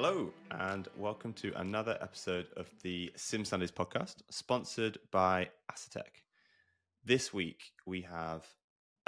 Hello, and welcome to another episode of the Sim Sundays podcast, sponsored by Asetek. This week, we have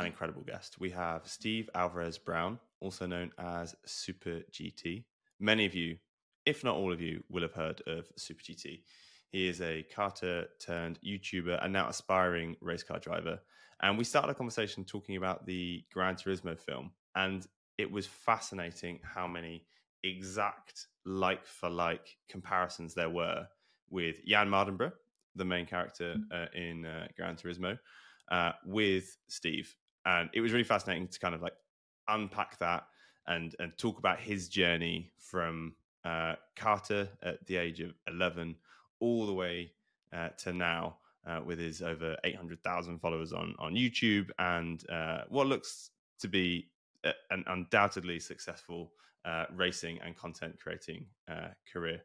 an incredible guest. We have Steve Alvarez Brown, also known as Super GT. Many of you, if not all of you, will have heard of Super GT. He is a karter turned YouTuber and now aspiring race car driver. And we started a conversation talking about the Gran Turismo film, and it was fascinating how many exact like-for-like comparisons there were with Jan Mardenborough, the main character in Gran Turismo, with Steve. And it was really fascinating to kind of like unpack that and talk about his journey from karter at the age of 11 all the way to now with his over 800,000 followers on YouTube and what looks to be an undoubtedly successful racing and content creating career.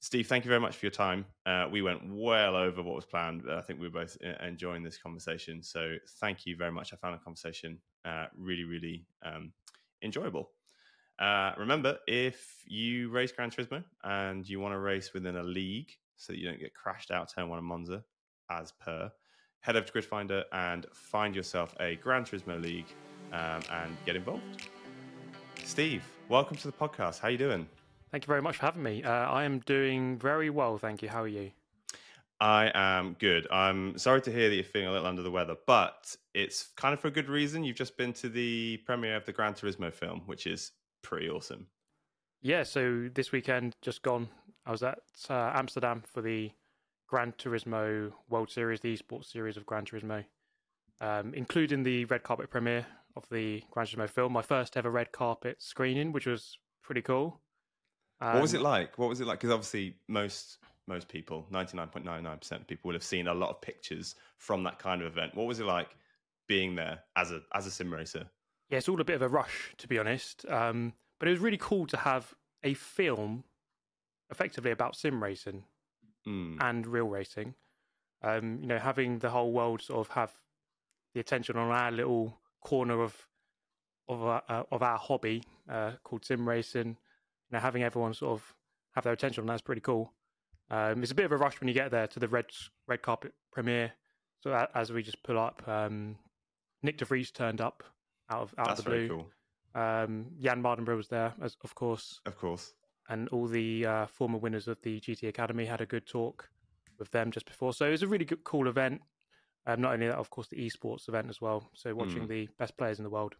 Steve, thank you very much for your time. We went well over what was planned, but I think we were both enjoying this conversation. So thank you very much. I found the conversation really enjoyable. Remember, if you race Gran Turismo and you want to race within a league so that you don't get crashed out turn one of Monza, as per, head over to GridFinder and find yourself a Gran Turismo league and get involved. Steve, welcome to the podcast. How are you doing? Thank you very much for having me. I am doing very well, thank you. How are you? I am good. I'm sorry to hear that you're feeling a little under the weather, but it's kind of for a good reason. You've just been to the premiere of the Gran Turismo film, which is pretty awesome. Yeah, so this weekend just gone, I was at Amsterdam for the Gran Turismo World Series, the esports series of Gran Turismo, including the red carpet premiere of the Gran Turismo film, my first ever red carpet screening, which was pretty cool. What was it like? What was it like? Because obviously most people, 99.99% of people, will have seen a lot of pictures from that kind of event. What was it like being there as a sim racer? Yeah, it's all a bit of a rush, to be honest. But it was really cool to have a film effectively about sim racing and real racing. You know, having the whole world sort of have the attention on our little corner of our hobby called sim racing. You know, having everyone sort of have their attention on that's pretty cool. It's a bit of a rush when you get there to the red carpet premiere. So as we just pull up, Nick DeVries turned up out of the blue. Cool. Jan Mardenborough was there, of course, and all the former winners of the GT Academy had a good talk with them just before. So it was a really good, cool event. Not only that, of course, the esports event as well. So watching the best players in the world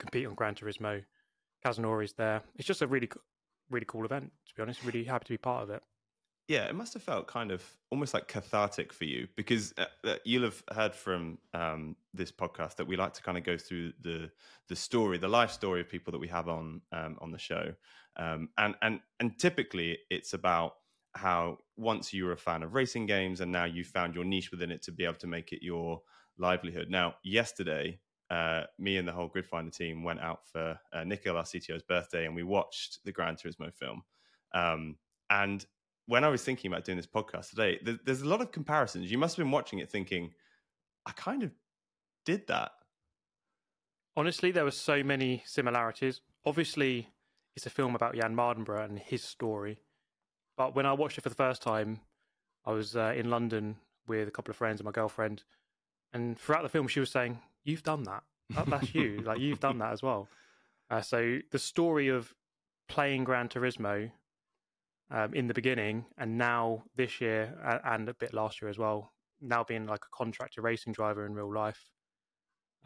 compete on Gran Turismo, Casanori's there. It's just a really, really cool event, to be honest. Really happy to be part of it. Yeah, it must have felt kind of almost like cathartic for you, because you'll have heard from this podcast that we like to kind of go through the story, the life story of people that we have on the show, and typically it's about how once you were a fan of racing games and now you found your niche within it to be able to make it your livelihood. Now, yesterday, me and the whole GridFinder team went out for Nikhil, our CTO's birthday, and we watched the Gran Turismo film. And when I was thinking about doing this podcast today, there's a lot of comparisons. You must have been watching it thinking, I kind of did that. Honestly, there were so many similarities. Obviously, it's a film about Jan Mardenborough and his story. But when I watched it for the first time, I was in London with a couple of friends and my girlfriend. And throughout the film, she was saying, you've done that. That's you. Like, you've done that as well. So the story of playing Gran Turismo in the beginning, and now this year and a bit last year as well, now being like a contractor racing driver in real life,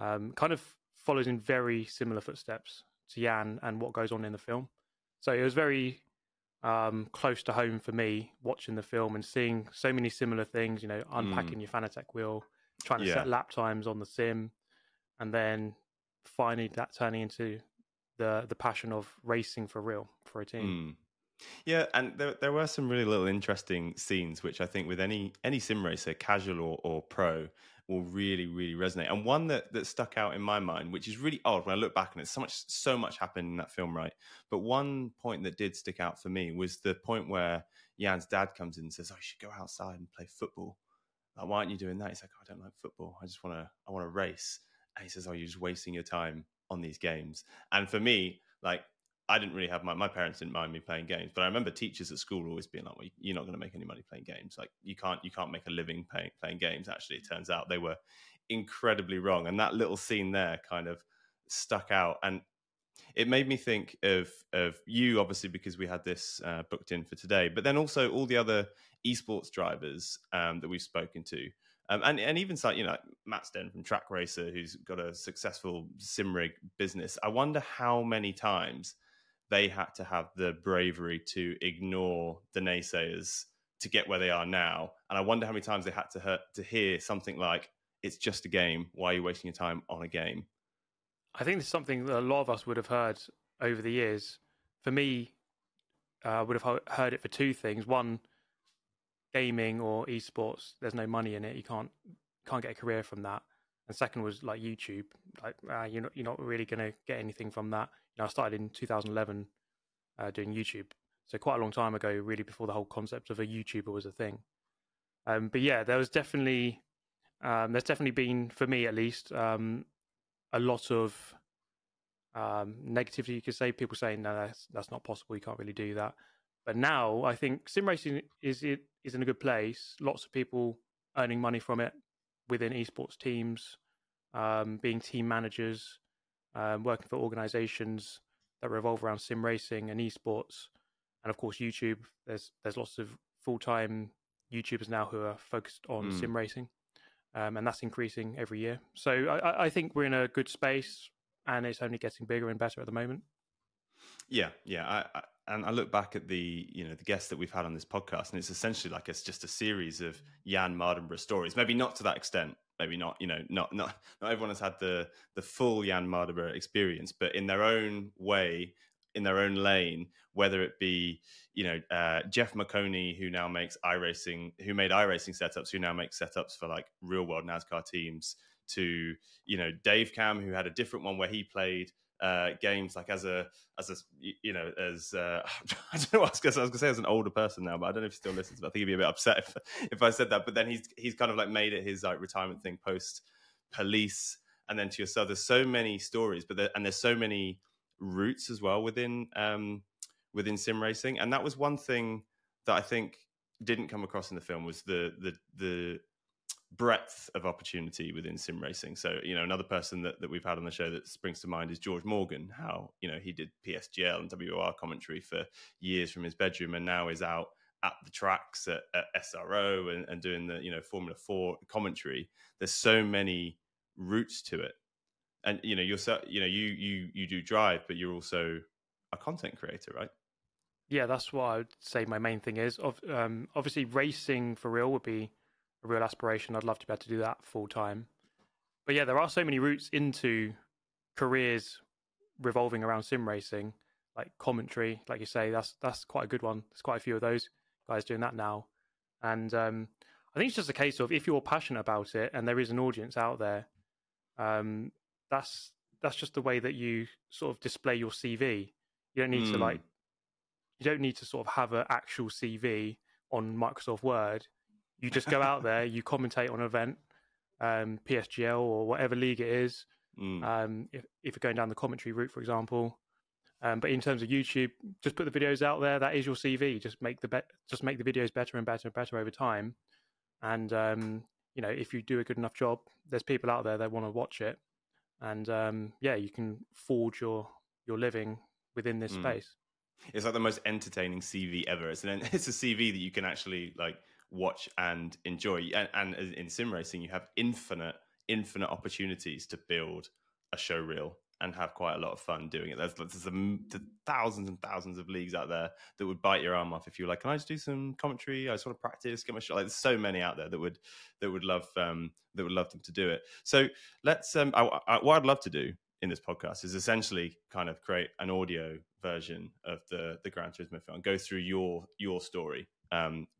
kind of follows in very similar footsteps to Jan and what goes on in the film. So it was very close to home for me watching the film and seeing so many similar things, you know, unpacking your Fanatec wheel, trying to set lap times on the sim, and then finally that turning into the passion of racing for real for a team. Yeah, and there were some really little interesting scenes which I think with any sim racer, casual or pro, will really, really resonate. And one that stuck out in my mind, which is really odd when I look back, and it's so much happened in that film, right? But one point that did stick out for me was the point where Jan's dad comes in and says, "Oh, you should go outside and play football. Like, why aren't you doing that?" He's like, "Oh, I don't like football. I want to race." And he says, "Oh, you're just wasting your time on these games." And for me, like, I didn't really have my parents didn't mind me playing games, but I remember teachers at school always being like, well, you're not going to make any money playing games. Like you can't make a living playing games. Actually, it turns out they were incredibly wrong. And that little scene there kind of stuck out. And it made me think of you, obviously, because we had this booked in for today, but then also all the other esports drivers that we've spoken to. And even so, you know, Matt Sten from Track Racer, who's got a successful sim rig business. I wonder how many times they had to have the bravery to ignore the naysayers to get where they are now. And I wonder how many times they had to hear something like, it's just a game. Why are you wasting your time on a game? I think this is something that a lot of us would have heard over the years. For me, I would have heard it for two things. One, gaming or esports, there's no money in it. You can't get a career from that. And second was like YouTube. Like you're not really going to get anything from that. You know, I started in 2011 doing YouTube, so quite a long time ago, really, before the whole concept of a YouTuber was a thing. But yeah, there was definitely there's definitely been, for me at least, a lot of negativity. You could say people saying no, that's not possible. You can't really do that. But now I think sim racing is in a good place. Lots of people earning money from it within esports teams, being team managers, working for organizations that revolve around sim racing and esports. And of course, YouTube, there's lots of full-time YouTubers now who are focused on sim racing. And that's increasing every year. So I think we're in a good space and it's only getting bigger and better at the moment. Yeah. And I look back at the guests that we've had on this podcast, and it's essentially like it's just a series of Jan Mardenborough stories. Maybe not to that extent. Maybe not. You know, not everyone has had the full Jan Mardenborough experience, but in their own way, in their own lane. Whether it be Jeff McConey, who now makes iRacing, who made iRacing setups, who now makes setups for like real world NASCAR teams, to Dave Cam, who had a different one where he played games like as I don't know what I was gonna say as an older person now, but I don't know if he still listens, but I think he'd be a bit upset if I said that. But then he's kind of like made it his like retirement thing post police, and then to yourself. There's so many stories, and there's so many roots as well within sim racing. And that was one thing that I think didn't come across in the film, was the breadth of opportunity within sim racing. So another person that we've had on the show that springs to mind is George Morgan, how he did PSGL and WR commentary for years from his bedroom, and now is out at the tracks at SRO and doing the Formula 4 commentary. There's so many roots to it, and you do drive, but you're also a content creator, right? Yeah, that's what I would say my main thing is. Obviously racing for real would be a real aspiration. I'd love to be able to do that full time. But yeah, there are so many routes into careers revolving around sim racing, like commentary, like you say, that's quite a good one. There's quite a few of those guys doing that now. And I think it's just a case of, if you're passionate about it and there is an audience out there, that's just the way that you sort of display your CV. You don't need to sort of have an actual CV on Microsoft Word. You just go out there, you commentate on an event, PSGL or whatever league it is, if you're going down the commentary route, for example. But in terms of YouTube, just put the videos out there. That is your CV. Just make the videos better and better and better over time. And, if you do a good enough job, there's people out there that want to watch it. And, you can forge your living within this space. It's like the most entertaining CV ever. It's a CV that you can actually, like, watch and enjoy, and in sim racing you have infinite opportunities to build a show reel and have quite a lot of fun doing it. There's thousands and thousands of leagues out there that would bite your arm off if you were like, can I just do some commentary? I just want to practice, get my shot. Like, there's so many out there that would love them to do it. So let's what I'd love to do in this podcast is essentially kind of create an audio version of the Gran Turismo film, go through your story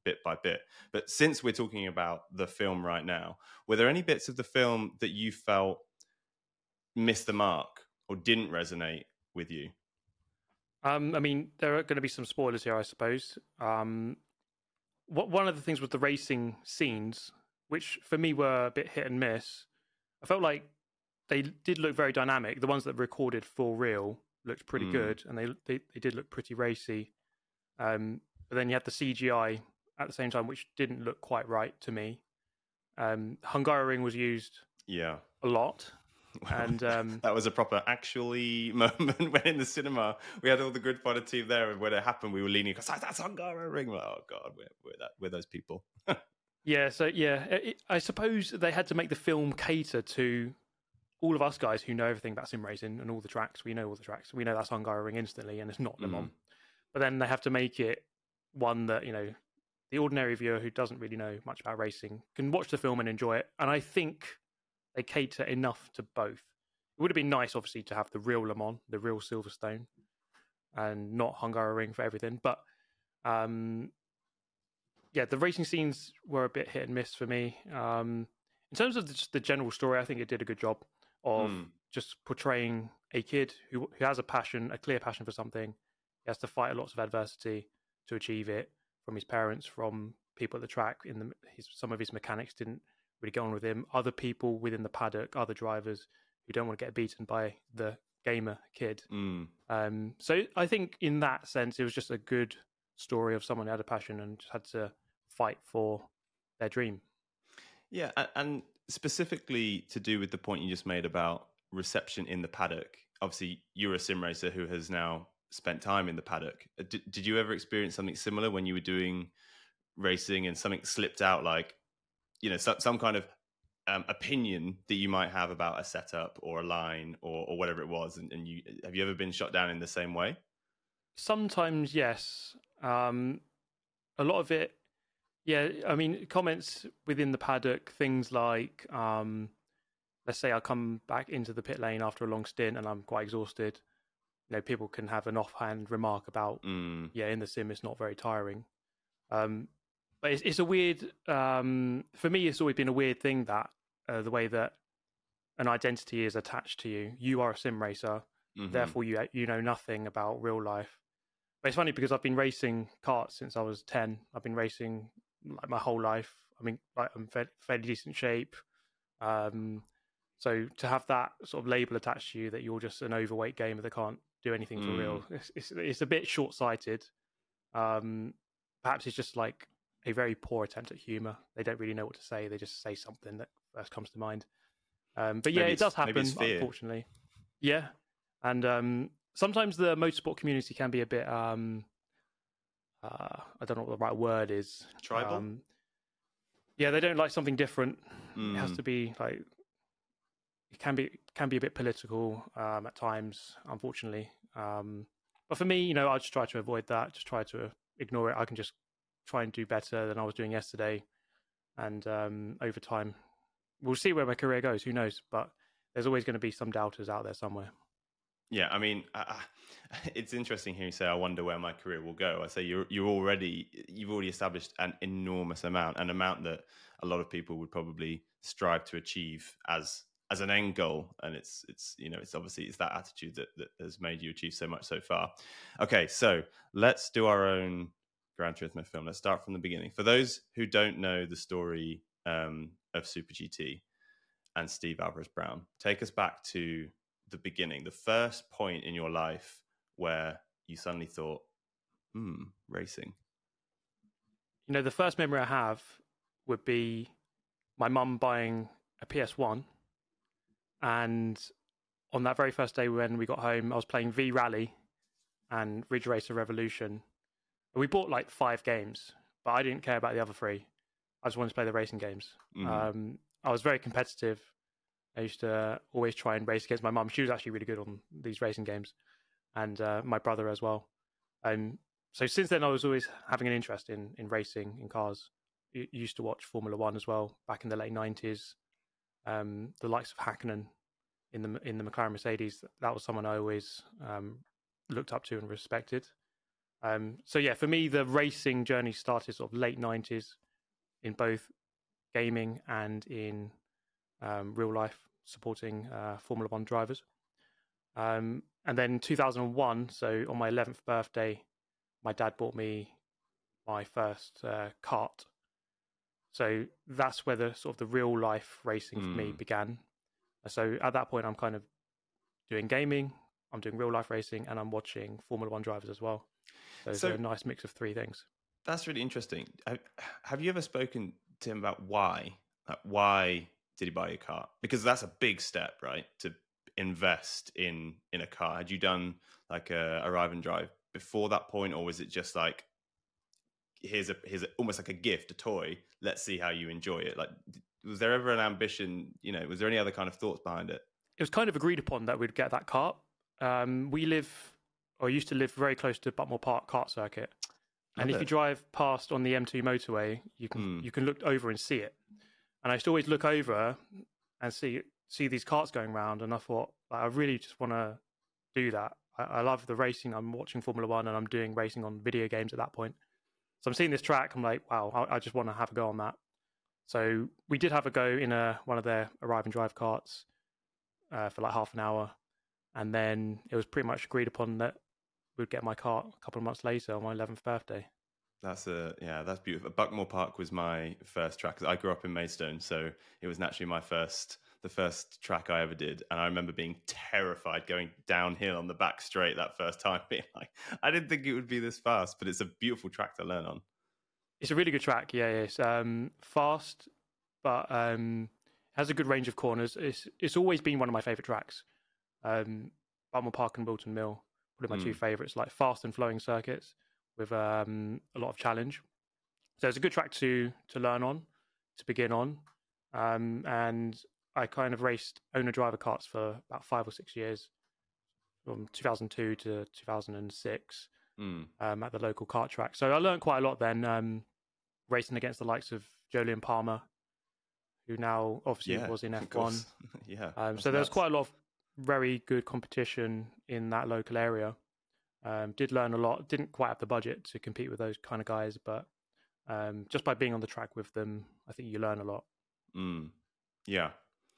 bit by bit. But since we're talking about the film right now, were there any bits of the film that you felt missed the mark or didn't resonate with you? There are going to be some spoilers here, I suppose. One of the things with the racing scenes, which for me were a bit hit and miss, I felt like they did look very dynamic. The ones that recorded for real looked pretty good, and they did look pretty racy. But then you had the CGI at the same time, which didn't look quite right to me. Hungaroring was used a lot. And that was a proper actually moment when in the cinema we had all the GridFinder team there, and when it happened we were leaning because that's Hungaroring. Like, oh god, we're those people. I suppose they had to make the film cater to all of us guys who know everything about sim racing and all the tracks. We know all the tracks. We know that's Hungaroring instantly, and it's not Le Mans. But then they have to make it one that, you know, the ordinary viewer who doesn't really know much about racing can watch the film and enjoy it. And I think they cater enough to both. It would have been nice, obviously, to have the real Le Mans, the real Silverstone, and not Hungaroring for everything. But the racing scenes were a bit hit and miss for me. In terms of just the general story, I think it did a good job of just portraying a kid who has a passion, a clear passion for something. He has to fight lots of adversity to achieve it, from his parents, from people at the track. Some of his mechanics didn't really get on with him. Other people within the paddock, other drivers who don't want to get beaten by the gamer kid. So I think in that sense, it was just a good story of someone who had a passion and just had to fight for their dream. Yeah, and specifically to do with the point you just made about reception in the paddock. Obviously, you're a sim racer who has now spent time in the paddock. Did you ever experience something similar when you were doing racing and something slipped out, like, you know, some kind of opinion that you might have about a setup or a line or whatever it was, and you have you ever been shot down in the same way? Sometimes, yes. A lot of it, yeah. I mean, comments within the paddock, things like, let's say I come back into the pit lane after a long stint and I'm quite exhausted. You know, people can have an offhand remark about, in the sim, it's not very tiring. But it's a weird, for me, it's always been a weird thing that the way that an identity is attached to you. You are a sim racer, therefore you know nothing about real life. But it's funny because I've been racing karts since I was 10. I've been racing like my whole life. I mean, like, I'm fairly decent shape. So to have that sort of label attached to you that you're just an overweight gamer that can't do anything for real, it's a bit short-sighted. Perhaps it's just like a very poor attempt at humor. They don't really know what to say. They just say something that first comes to mind. But yeah, it does happen, unfortunately. Yeah. And sometimes the motorsport community can be a bit, I don't know what the right word is. Tribal? They don't like something different. It has to be like, it can be a bit political at times, unfortunately. But for me, you know, I just try to avoid that, just try to ignore it. I can just try and do better than I was doing yesterday. And over time, we'll see where my career goes. Who knows? But there's always going to be some doubters out there somewhere. Yeah, I mean, it's interesting hearing you say, I wonder where my career will go. I say you've already established an enormous amount, an amount that a lot of people would probably strive to achieve as an end goal. And it's obviously that attitude that has made you achieve so much so far. Okay, so let's do our own Gran Turismo film. Let's start from the beginning. For those who don't know the story of Super GT and Steve Alvarez Brown, take us back to the beginning, the first point in your life where you suddenly thought, racing. You know, the first memory I have would be my mum buying a PS1. And on that very first day when we got home, I was playing V-Rally and Ridge Racer Revolution. We bought like 5 games, but I didn't care about the other 3. I just wanted to play the racing games. I was very competitive. I used to always try and race against my mum. She was actually really good on these racing games, and my brother as well. So since then, I was always having an interest in racing, in cars. I used to watch Formula One as well back in the late 90s. The likes of Hakkinen in the McLaren Mercedes, that was someone I always looked up to and respected. So yeah, for me, the racing journey started sort of late 90s in both gaming and in real life, supporting Formula One drivers. And then 2001, so on my 11th birthday, my dad bought me my first kart. So that's where the sort of the real life racing for me began. So at that point, I'm kind of doing gaming, I'm doing real life racing, and I'm watching Formula One drivers as well. So a nice mix of three things. That's really interesting. Have you ever spoken to him about why? Like, why did he buy a car? Because that's a big step, right? To invest in a car. Had you done like a Drive and Drive before that point, or was it just like, here's almost like a gift, a toy, let's see how you enjoy it? Like, was there ever an ambition, you know, was there any other kind of thoughts behind it? It was kind of agreed upon that we'd get that kart. We live, or used to live, very close to Buckmore Park kart circuit. And if you drive past on the M2 motorway, you can look over and see it. And I used to always look over and see these karts going round. And I thought, I really just want to do that. I love the racing. I'm watching Formula One and I'm doing racing on video games at that point. So I'm seeing this track. I'm like, wow, I just want to have a go on that. So we did have a go in one of their Arrive and Drive karts for like half an hour. And then it was pretty much agreed upon that we'd get my kart a couple of months later on my 11th birthday. That's beautiful. Buckmore Park was my first track. I grew up in Maidstone, so it was naturally the first track I ever did. And I remember being terrified going downhill on the back straight that first time, being like, I didn't think it would be this fast, but it's a beautiful track to learn on. It's a really good track. Yeah, it's fast, but has a good range of corners. It's always been one of my favorite tracks. Buckmore Park and Wilton Mill, probably my two favorites, like fast and flowing circuits with a lot of challenge. So it's a good track to learn on, to begin on. And I kind of raced owner-driver karts for about 5 or 6 years, from 2002 to 2006, at the local kart track. So I learned quite a lot then, racing against the likes of Jolyon Palmer, who now obviously was in F1. Yeah. So there was quite a lot of very good competition in that local area. Did learn a lot. Didn't quite have the budget to compete with those kind of guys, but just by being on the track with them, I think you learn a lot.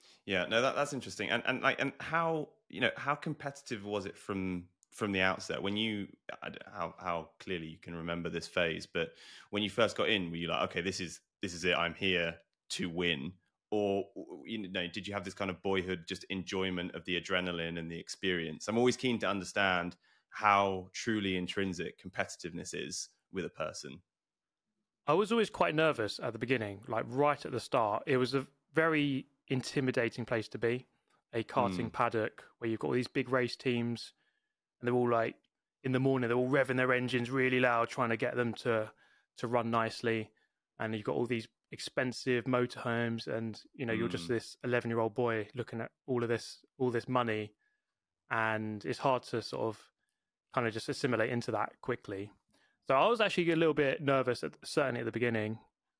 That's interesting. And like, and how, you know, how competitive was it from the outset? When you, I don't know how clearly you can remember this phase, but when you first got in, were you like, okay, this is it, I'm here to win? Or, you know, did you have this kind of boyhood just enjoyment of the adrenaline and the experience? I'm always keen to understand how truly intrinsic competitiveness is with a person. I was always quite nervous at the beginning, like right at the start. It was a very intimidating place to be, a karting paddock where you've got all these big race teams, and they're all like, in the morning, they're all revving their engines really loud, trying to get them to run nicely. And you've got all these expensive motorhomes, and you know, you're just this 11-year-old boy looking at all this money, and it's hard to sort of kind of just assimilate into that quickly. So I was actually a little bit nervous, certainly at the beginning,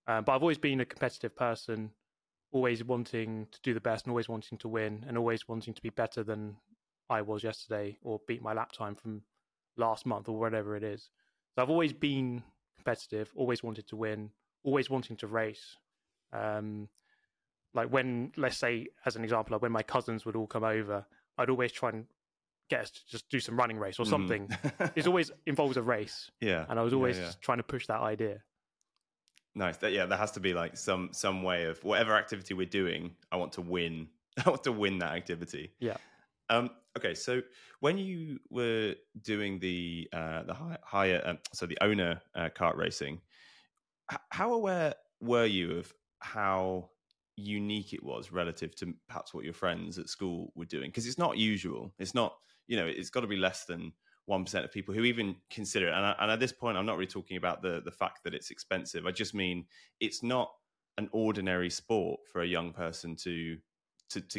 but I've always been a competitive person, always wanting to do the best and always wanting to win and always wanting to be better than I was yesterday or beat my lap time from last month or whatever it is. So I've always been competitive, always wanted to win, always wanting to race. Like when, let's say, as an example, like when my cousins would all come over, I'd always try and get us to just do some running race or something. It always involves a race. Yeah. And I was always trying to push that idea. Nice. There has to be like some way of whatever activity we're doing, I want to win. I want to win that activity. Yeah. Okay. So when you were doing the owner kart racing, how aware were you of how unique it was relative to perhaps what your friends at school were doing? Because it's not usual. It's not, you know, it's got to be less than 1% of people who even consider it. And at this point, I'm not really talking about the fact that it's expensive. I just mean it's not an ordinary sport for a young person to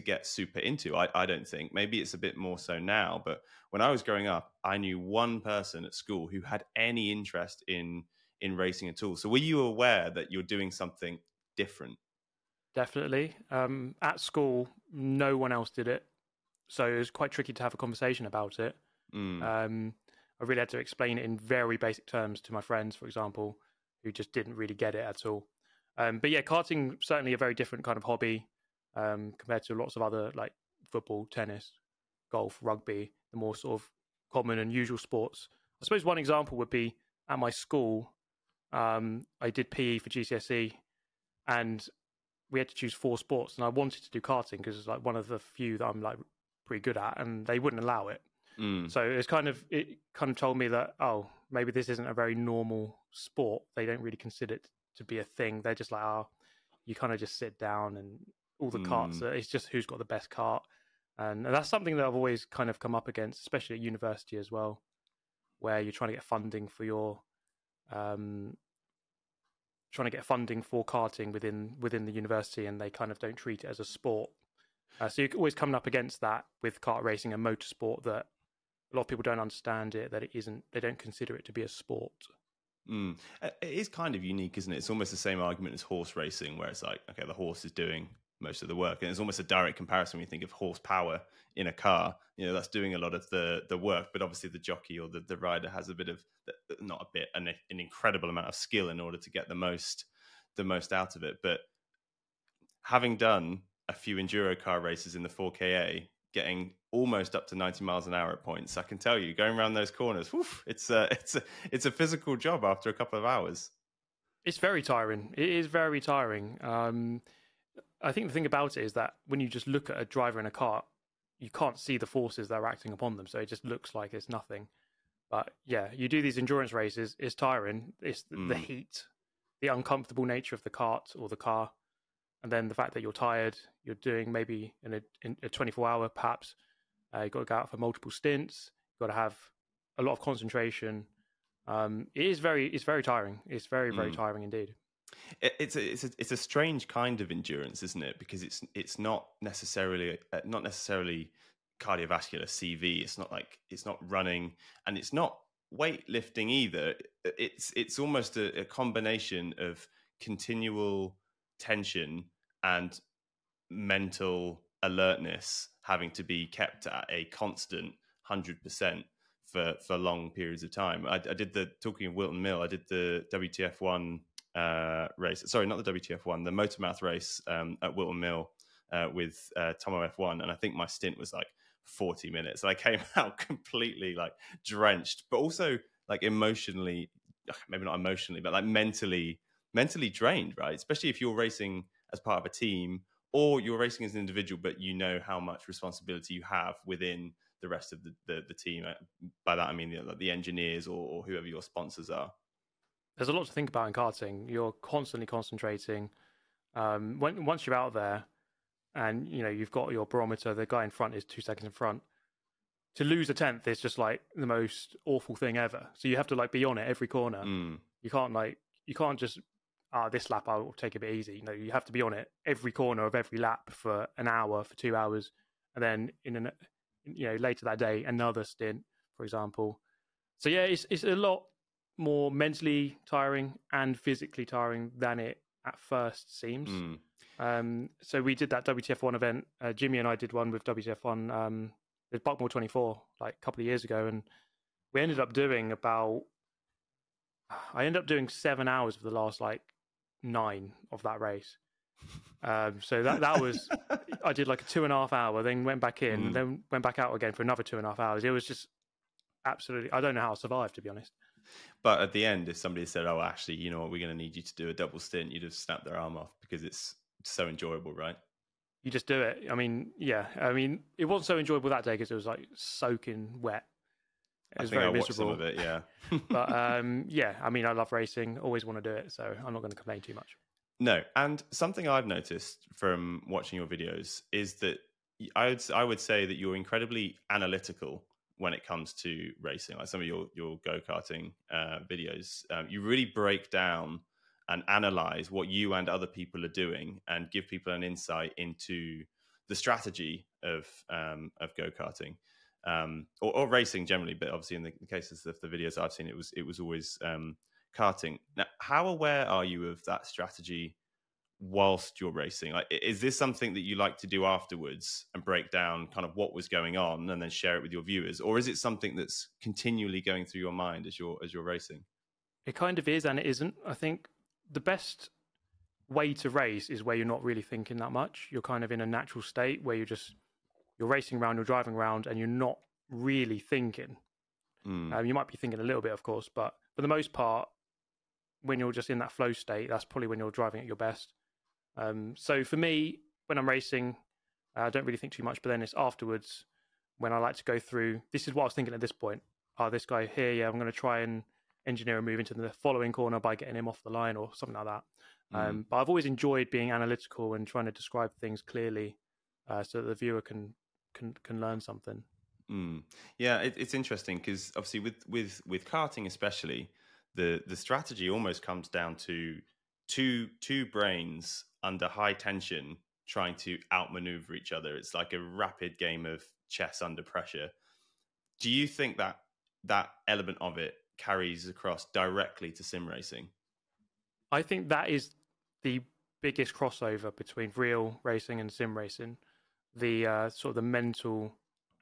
get super into. I don't think. Maybe it's a bit more so now, but when I was growing up, I knew one person at school who had any interest in racing at all. So were you aware that you're doing something different? Definitely. At school, no one else did it. So it was quite tricky to have a conversation about it. I really had to explain it in very basic terms to my friends, for example, who just didn't really get it at all. But yeah, karting, certainly a very different kind of hobby compared to lots of other, like football, tennis, golf, rugby, the more sort of common and usual sports. I suppose one example would be at my school, I did PE for GCSE, and we had to choose 4 sports, and I wanted to do karting because it's like one of the few that I'm like pretty good at, and they wouldn't allow it. So it's kind of told me that, oh, maybe this isn't a very normal sport. They don't really consider it to be a thing. They're just like, oh, you kind of just sit down and all the carts, it's just who's got the best cart. And that's something that I've always kind of come up against, especially at university as well, where you're trying to get funding for your karting within the university, and they kind of don't treat it as a sport. So you're always coming up against that with kart racing and motorsport, that a lot of people don't understand it, that it isn't, they don't consider it to be a sport. It is kind of unique, isn't it? It's almost the same argument as horse racing, where it's like, okay, the horse is doing most of the work, and it's almost a direct comparison when you think of horsepower in a car. You know, that's doing a lot of the work, but obviously the jockey or the rider has a bit of, not a bit, an incredible amount of skill in order to get the most out of it. But having done a few enduro car races in the 4KA, getting almost up to 90 miles an hour at points, I can tell you, going around those corners, woof, it's a physical job after a couple of hours. It's very tiring. It is very tiring. I think the thing about it is that when you just look at a driver in a car, you can't see the forces that are acting upon them, so it just looks like it's nothing. But yeah, you do these endurance races, it's tiring. It's the heat, the uncomfortable nature of the cart or the car, and then the fact that you're tired, you're doing maybe in a 24-hour perhaps. You've got to go out for multiple stints. You've got to have a lot of concentration. It's very tiring. It's very, very tiring indeed. It's a strange kind of endurance, isn't it? Because it's not necessarily cardiovascular CV. It's not like, it's not running, and it's not weightlifting either. It's almost a combination of continual tension and mental alertness, having to be kept at a constant 100% for long periods of time. I did talking of Wilton Mill, I did the WTF1. Race. Sorry, not the WTF1, the Motormouth race at Wilton Mill with Tom F1, and I think my stint was like 40 minutes. And I came out completely like drenched, but also like emotionally, maybe not emotionally, but like mentally drained, right? Especially if you're racing as part of a team, or you're racing as an individual, but you know how much responsibility you have within the rest of the team. By that I mean the engineers or whoever your sponsors are. There's a lot to think about in karting. You're constantly concentrating. Once you're out there and, you know, you've got your barometer, the guy in front is 2 seconds in front. To lose a tenth is just like the most awful thing ever. So you have to like be on it every corner. You can't just, this lap I'll take a bit easy. No, you have to be on it every corner of every lap for an hour, for 2 hours. And then later that day, another stint, for example. So yeah, it's a lot more mentally tiring and physically tiring than it at first seems. So we did that WTF1 event. Jimmy and I did one with WTF1. There's Buckmore 24, like a couple of years ago, and we ended up doing I ended up doing 7 hours of the last like 9 of that race. So that was, I did like a 2.5 hour, then went back in, and then went back out again for another 2.5 hours. It was just absolutely, I don't know how I survived, to be honest. But at the end, if somebody said, oh, actually, you know what, we're going to need you to do a double stint, you'd have snapped their arm off because it's so enjoyable, right? You just do it. I mean, yeah. I mean, it wasn't so enjoyable that day because it was like soaking wet. It was very miserable. I think I watched some of it, yeah. But yeah, I mean, I love racing, always want to do it, so I'm not going to complain too much. No, and something I've noticed from watching your videos is that I would say that you're incredibly analytical when it comes to racing. Like some of your go-karting videos, you really break down and analyze what you and other people are doing and give people an insight into the strategy of go-karting or racing generally, but obviously in the cases of the videos I've seen, it was always karting. Now, how aware are you of that strategy whilst you're racing? Like, is this something that you like to do afterwards and break down kind of what was going on and then share it with your viewers, or is it something that's continually going through your mind as you're racing? It kind of is and it isn't. I think the best way to race is where you're not really thinking that much. You're kind of in a natural state where you're racing around, you're driving around, and you're not really thinking. You might be thinking a little bit, of course, but for the most part, when you're just in that flow state, that's probably when you're driving at your best. So for me, when I'm racing, I don't really think too much, but then it's afterwards when I like to go through, this is what I was thinking at this point. Oh, this guy here, yeah, I'm going to try and engineer a move into the following corner by getting him off the line or something like that. But I've always enjoyed being analytical and trying to describe things clearly so that the viewer can learn something. Yeah, it's interesting because obviously with karting especially, the strategy almost comes down to two brains under high tension trying to outmaneuver each other. It's like a rapid game of chess under pressure. Do you think that element of it carries across directly to sim racing? I think that is the biggest crossover between real racing and sim racing, the sort of the mental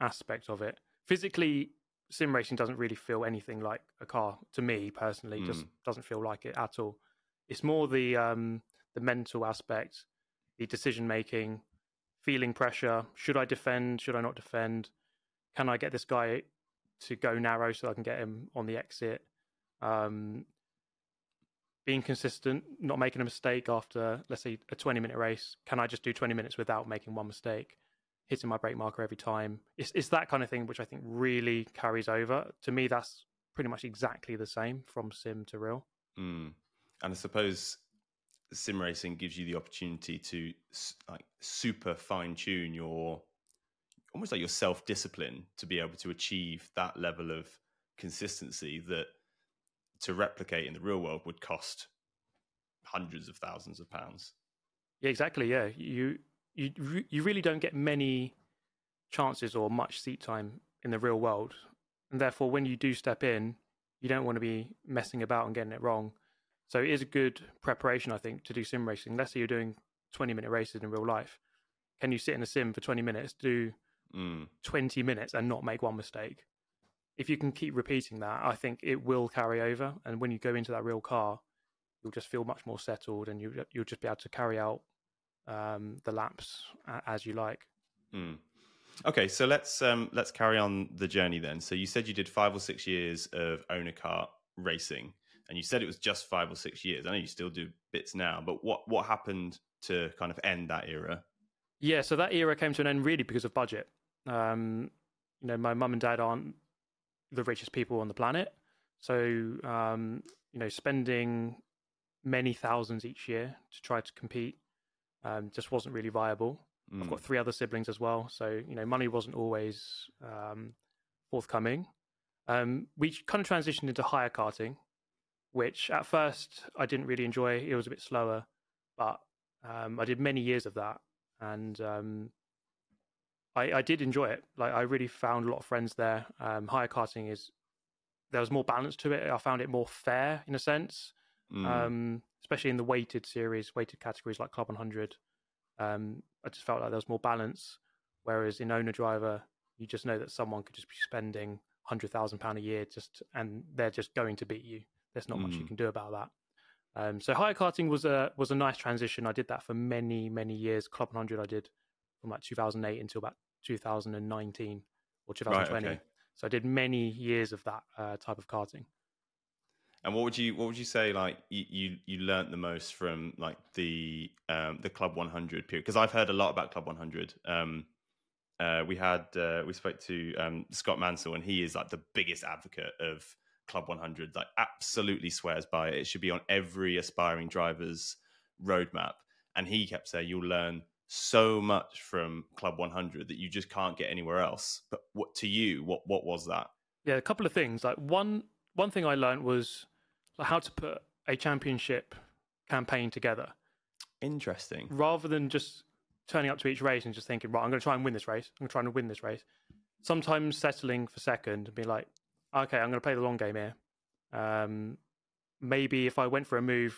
aspect of it. Physically, sim racing doesn't really feel anything like a car to me personally. Just doesn't feel like it at all. It's more the mental aspect, the decision making, feeling pressure. Should I defend? Should I not defend? Can I get this guy to go narrow so I can get him on the exit? Being consistent, not making a mistake after, let's say, a 20-minute race. Can I just do 20 minutes without making one mistake? Hitting my brake marker every time. It's that kind of thing which I think really carries over. To me, that's pretty much exactly the same from sim to real. And I suppose sim racing gives you the opportunity to like super fine-tune your almost like your self-discipline to be able to achieve that level of consistency that to replicate in the real world would cost hundreds of thousands of pounds. Yeah, exactly. Yeah. You really don't get many chances or much seat time in the real world. And therefore, when you do step in, you don't want to be messing about and getting it wrong. So it is a good preparation, I think, to do sim racing. Let's say you're doing 20-minute races in real life. Can you sit in a sim for 20 minutes, do 20 minutes and not make one mistake? If you can keep repeating that, I think it will carry over. And when you go into that real car, you'll just feel much more settled and you'll just be able to carry out the laps as you like. Okay, so let's carry on the journey then. So you said you did 5 or 6 years of owner car racing, and you said it was just 5 or 6 years. I know you still do bits now, but what happened to kind of end that era? Yeah, so that era came to an end really because of budget. You know, my mum and dad aren't the richest people on the planet, so you know, spending many thousands each year to try to compete just wasn't really viable. I've got 3 other siblings as well, so you know, money wasn't always forthcoming. We kind of transitioned into hire karting, which at first I didn't really enjoy. It was a bit slower, but I did many years of that, and I did enjoy it. Like, I really found a lot of friends there. Hire karting is, there was more balance to it. I found it more fair in a sense. Especially in the weighted categories like Club 100. I just felt like there was more balance. Whereas in owner driver, you just know that someone could just be spending £100,000 a year and they're just going to beat you. There's not much you can do about that. So hire karting was a nice transition. I did that for many, many years. Club 100 I did from like 2008 until about 2019 or 2020. Right, okay. So I did many years of that type of karting. And what would you say, like, you learnt the most from like the Club 100 period? Because I've heard a lot about Club 100. We spoke to Scott Mansell, and he is like the biggest advocate of Club 100. Like, absolutely swears by it. It should be on every aspiring driver's roadmap. And he kept saying you'll learn so much from Club 100 that you just can't get anywhere else. But what was that? Yeah, a couple of things. Like one thing I learned was how to put a championship campaign together. Interesting. Rather than just turning up to each race and just thinking, right, I'm going to try and win this race. Sometimes settling for second and being like, okay, I'm going to play the long game here. Maybe if I went for a move,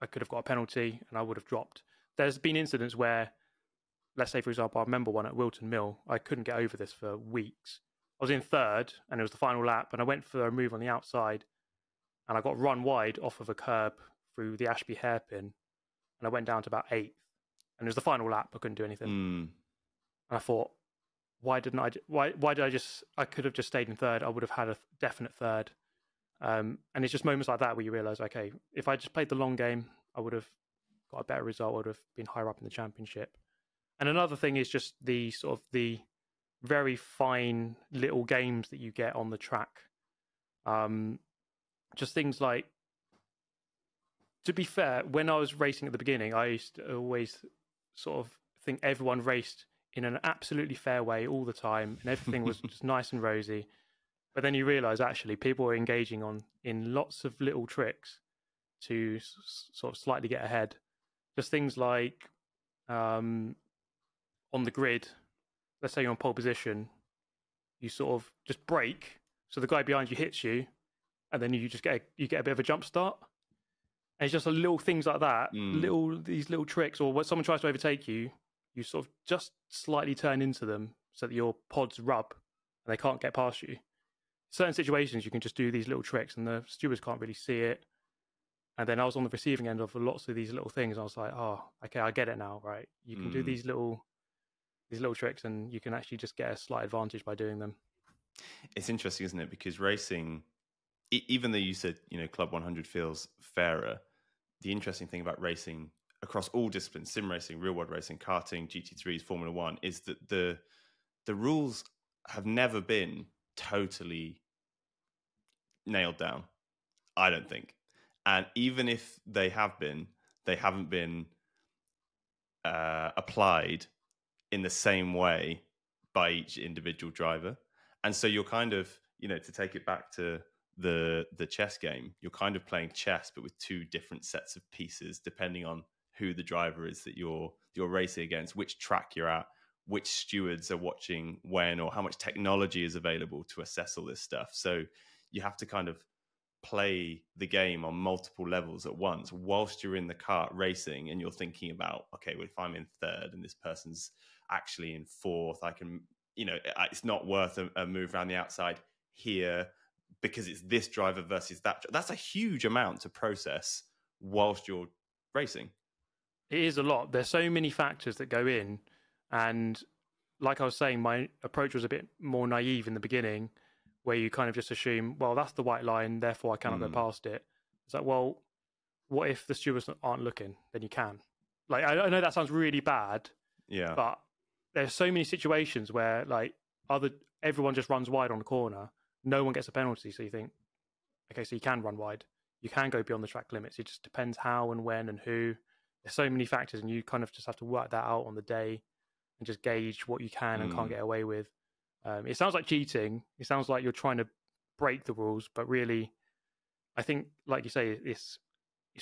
I could have got a penalty and I would have dropped. There's been incidents where, let's say, for example, I remember one at Wilton Mill. I couldn't get over this for weeks. I was in third and it was the final lap and I went for a move on the outside. And I got run wide off of a curb through the Ashby hairpin, and I went down to about 8th. And it was the final lap. I couldn't do anything. And I thought, I could have just stayed in third. I would have had a definite third. And it's just moments like that where you realise, okay, if I just played the long game, I would have got a better result. I would have been higher up in the championship. And another thing is just the sort of the very fine little games that you get on the track. Just things like, to be fair, when I was racing at the beginning, I used to always sort of think everyone raced in an absolutely fair way all the time, and everything was just nice and rosy. But then you realise, actually, people are engaging in lots of little tricks to sort of slightly get ahead. Just things like on the grid, let's say you're on pole position, you sort of just brake, so the guy behind you hits you, and then you just get a bit of a jump start. And it's just a little things like that, these little tricks, or when someone tries to overtake you, you sort of just slightly turn into them so that your pods rub and they can't get past you. Certain situations you can just do these little tricks and the stewards can't really see it. And then I was on the receiving end of lots of these little things. I was like, oh, okay, I get it now, right? You can do these little tricks and you can actually just get a slight advantage by doing them. It's interesting, isn't it? Because racing, even though you said, Club 100 feels fairer, the interesting thing about racing across all disciplines, sim racing, real world racing, karting, GT3s, Formula One, is that the rules have never been totally nailed down, I don't think. And even if they have been, they haven't been applied in the same way by each individual driver. And so you're kind of, to take it back to the chess game, you're kind of playing chess, but with two different sets of pieces, depending on who the driver is that you're racing against, which track you're at, which stewards are watching when, or how much technology is available to assess all this stuff. So you have to kind of play the game on multiple levels at once whilst you're in the kart racing, and you're thinking about, okay, well, if I'm in third and this person's actually in fourth, I can, it's not worth a move around the outside here because it's this driver versus that. That's a huge amount to process whilst you're racing. It is a lot. There's so many factors that go in. And like I was saying, my approach was a bit more naive in the beginning, where you kind of just assume, well, that's the white line, therefore I cannot go past it. It's like, well, what if the stewards aren't looking? Then you can. Like, I know that sounds really bad, yeah, but there's so many situations where everyone just runs wide on the corner. No one gets a penalty. So you think, okay, so you can run wide. You can go beyond the track limits. It just depends how and when and who. There's so many factors, and you kind of just have to work that out on the day and just gauge what you can and can't get away with. It sounds like cheating. It sounds like you're trying to break the rules, but really, I think, like you say, it's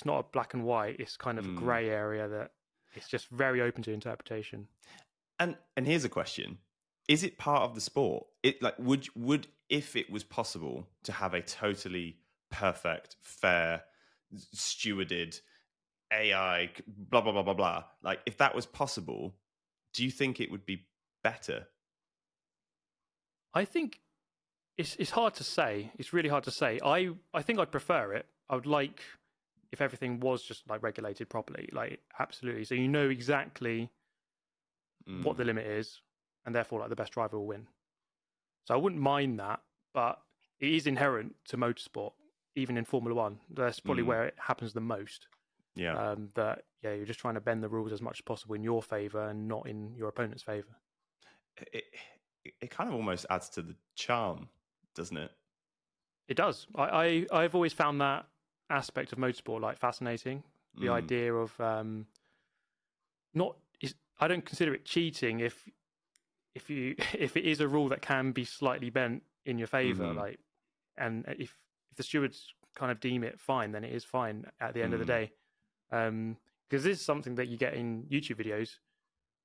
not a black and white. It's kind of a grey area that it's just very open to interpretation. And here's a question: is it part of the sport? Would if it was possible to have a totally perfect, fair, stewarded AI, blah blah blah blah blah? Like, if that was possible, do you think it would be better? I think it's hard to say. It's really hard to say. I think I'd prefer it. I would like if everything was just regulated properly, absolutely. So you know exactly what the limit is, and therefore the best driver will win. So I wouldn't mind that, but it is inherent to motorsport, even in Formula One. That's probably where it happens the most. Yeah. You're just trying to bend the rules as much as possible in your favour and not in your opponent's favour. It kind of almost adds to the charm, doesn't it? It does. I've always found that aspect of motorsport fascinating. The idea of I don't consider it cheating if it is a rule that can be slightly bent in your favour, and if the stewards kind of deem it fine, then it is fine at the end of the day. Because this is something that you get in YouTube videos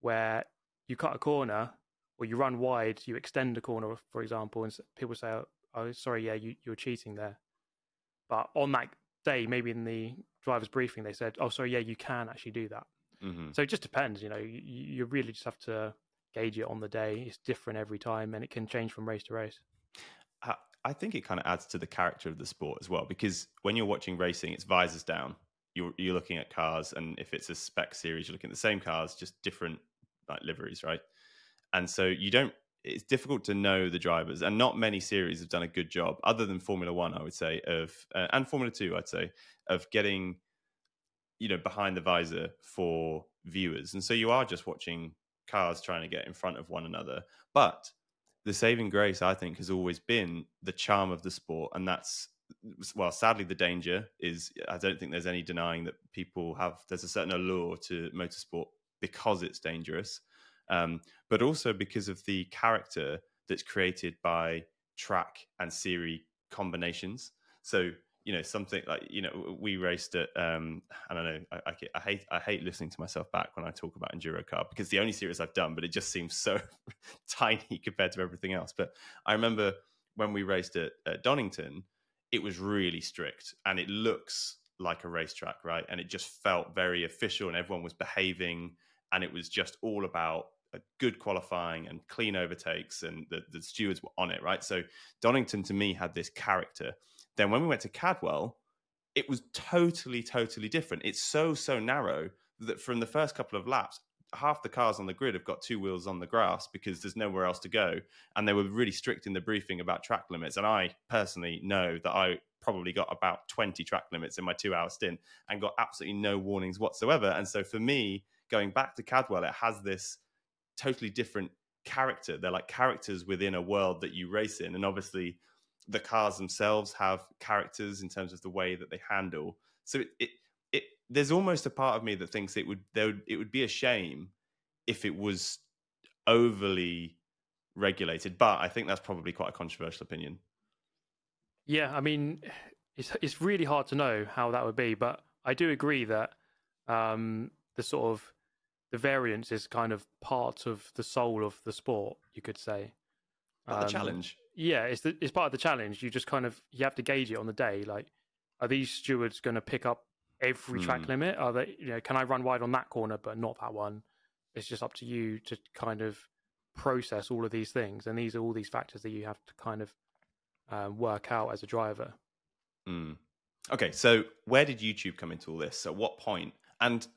where you cut a corner, or you run wide, you extend the corner, for example, and people say, oh sorry, yeah, you're cheating there. But on that day, maybe in the driver's briefing, they said, oh sorry, yeah, you can actually do that. So it just depends, you really just have to gauge it on the day. It's different every time, and it can change from race to race. I think it kind of adds to the character of the sport as well, because when you're watching racing, it's visors down. You're looking at cars, and if it's a spec series, you're looking at the same cars, just different liveries, right? And so it's difficult to know the drivers, and not many series have done a good job, other than Formula One, I would say, and Formula Two, I'd say, of getting, behind the visor for viewers. And so you are just watching cars trying to get in front of one another, but the saving grace, I think, has always been the charm of the sport. And that's, well, sadly, the danger is, I don't think there's any denying that people have, there's a certain allure to motorsport because it's dangerous, but also because of the character that's created by track and series combinations. So, you know, something like, you know, we raced at, I don't know, I hate listening to myself back when I talk about Enduro Car, because the only series I've done, but it just seems so tiny compared to everything else. But I remember when we raced at Donington, it was really strict and it looks like a racetrack, right? And it just felt very official and everyone was behaving, and it was just all about a good qualifying and clean overtakes, and the stewards were on it, right? So Donington to me had this character. Then when we went to Cadwell, it was totally different. It's so narrow that from the first couple of laps, half the cars on the grid have got two wheels on the grass because there's nowhere else to go. And they were really strict in the briefing about track limits. And I personally know that I probably got about 20 track limits in my 2-hour stint and got absolutely no warnings whatsoever. And so for me, going back to Cadwell, it has this totally different character. They're like characters within a world that you race in. And obviously the cars themselves have characters in terms of the way that they handle. So there's almost a part of me that thinks it would be a shame if it was overly regulated, but I think that's probably quite a controversial opinion. Yeah, I mean, it's really hard to know how that would be, but I do agree that the sort of the variance is kind of part of the soul of the sport, you could say. The challenge. Yeah, it's part of the challenge. You just kind of, you have to gauge it on the day. Like, are these stewards going to pick up every track limit? Are they, you know, can I run wide on that corner but not that one? It's just up to you to kind of process all of these things, and these are all these factors that you have to kind of work out as a driver. Okay, so where did YouTube come into all this? At what point? And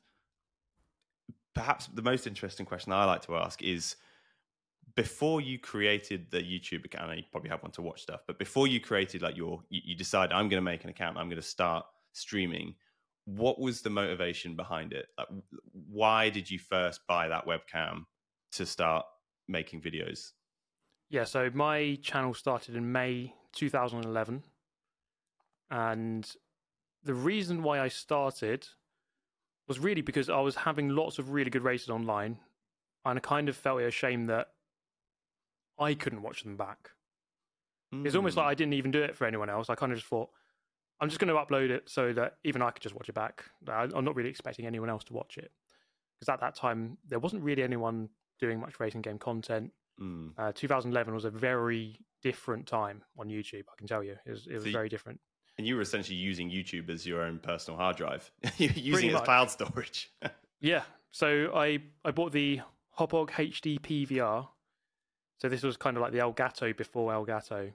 perhaps the most interesting question I like to ask is, before you created the YouTube account, and you probably have one to watch stuff, but before you created, like, you decide I'm going to make an account, I'm going to start streaming, what was the motivation behind it? Like, why did you first buy that webcam to start making videos? Yeah, so my channel started in May 2011. And the reason why I started was really because I was having lots of really good races online. And I kind of felt it a shame that I couldn't watch them back. It's almost like I didn't even do it for anyone else. I kind of just thought, I'm just going to upload it so that even I could just watch it back. I'm not really expecting anyone else to watch it, because at that time there wasn't really anyone doing much racing game content. 2011 was a very different time on YouTube, I can tell you. It was very different. And you were essentially using YouTube as your own personal hard drive. You were using it as cloud storage. Yeah. So I bought the Hopog HD PVR. So this was kind of like the Elgato before Elgato.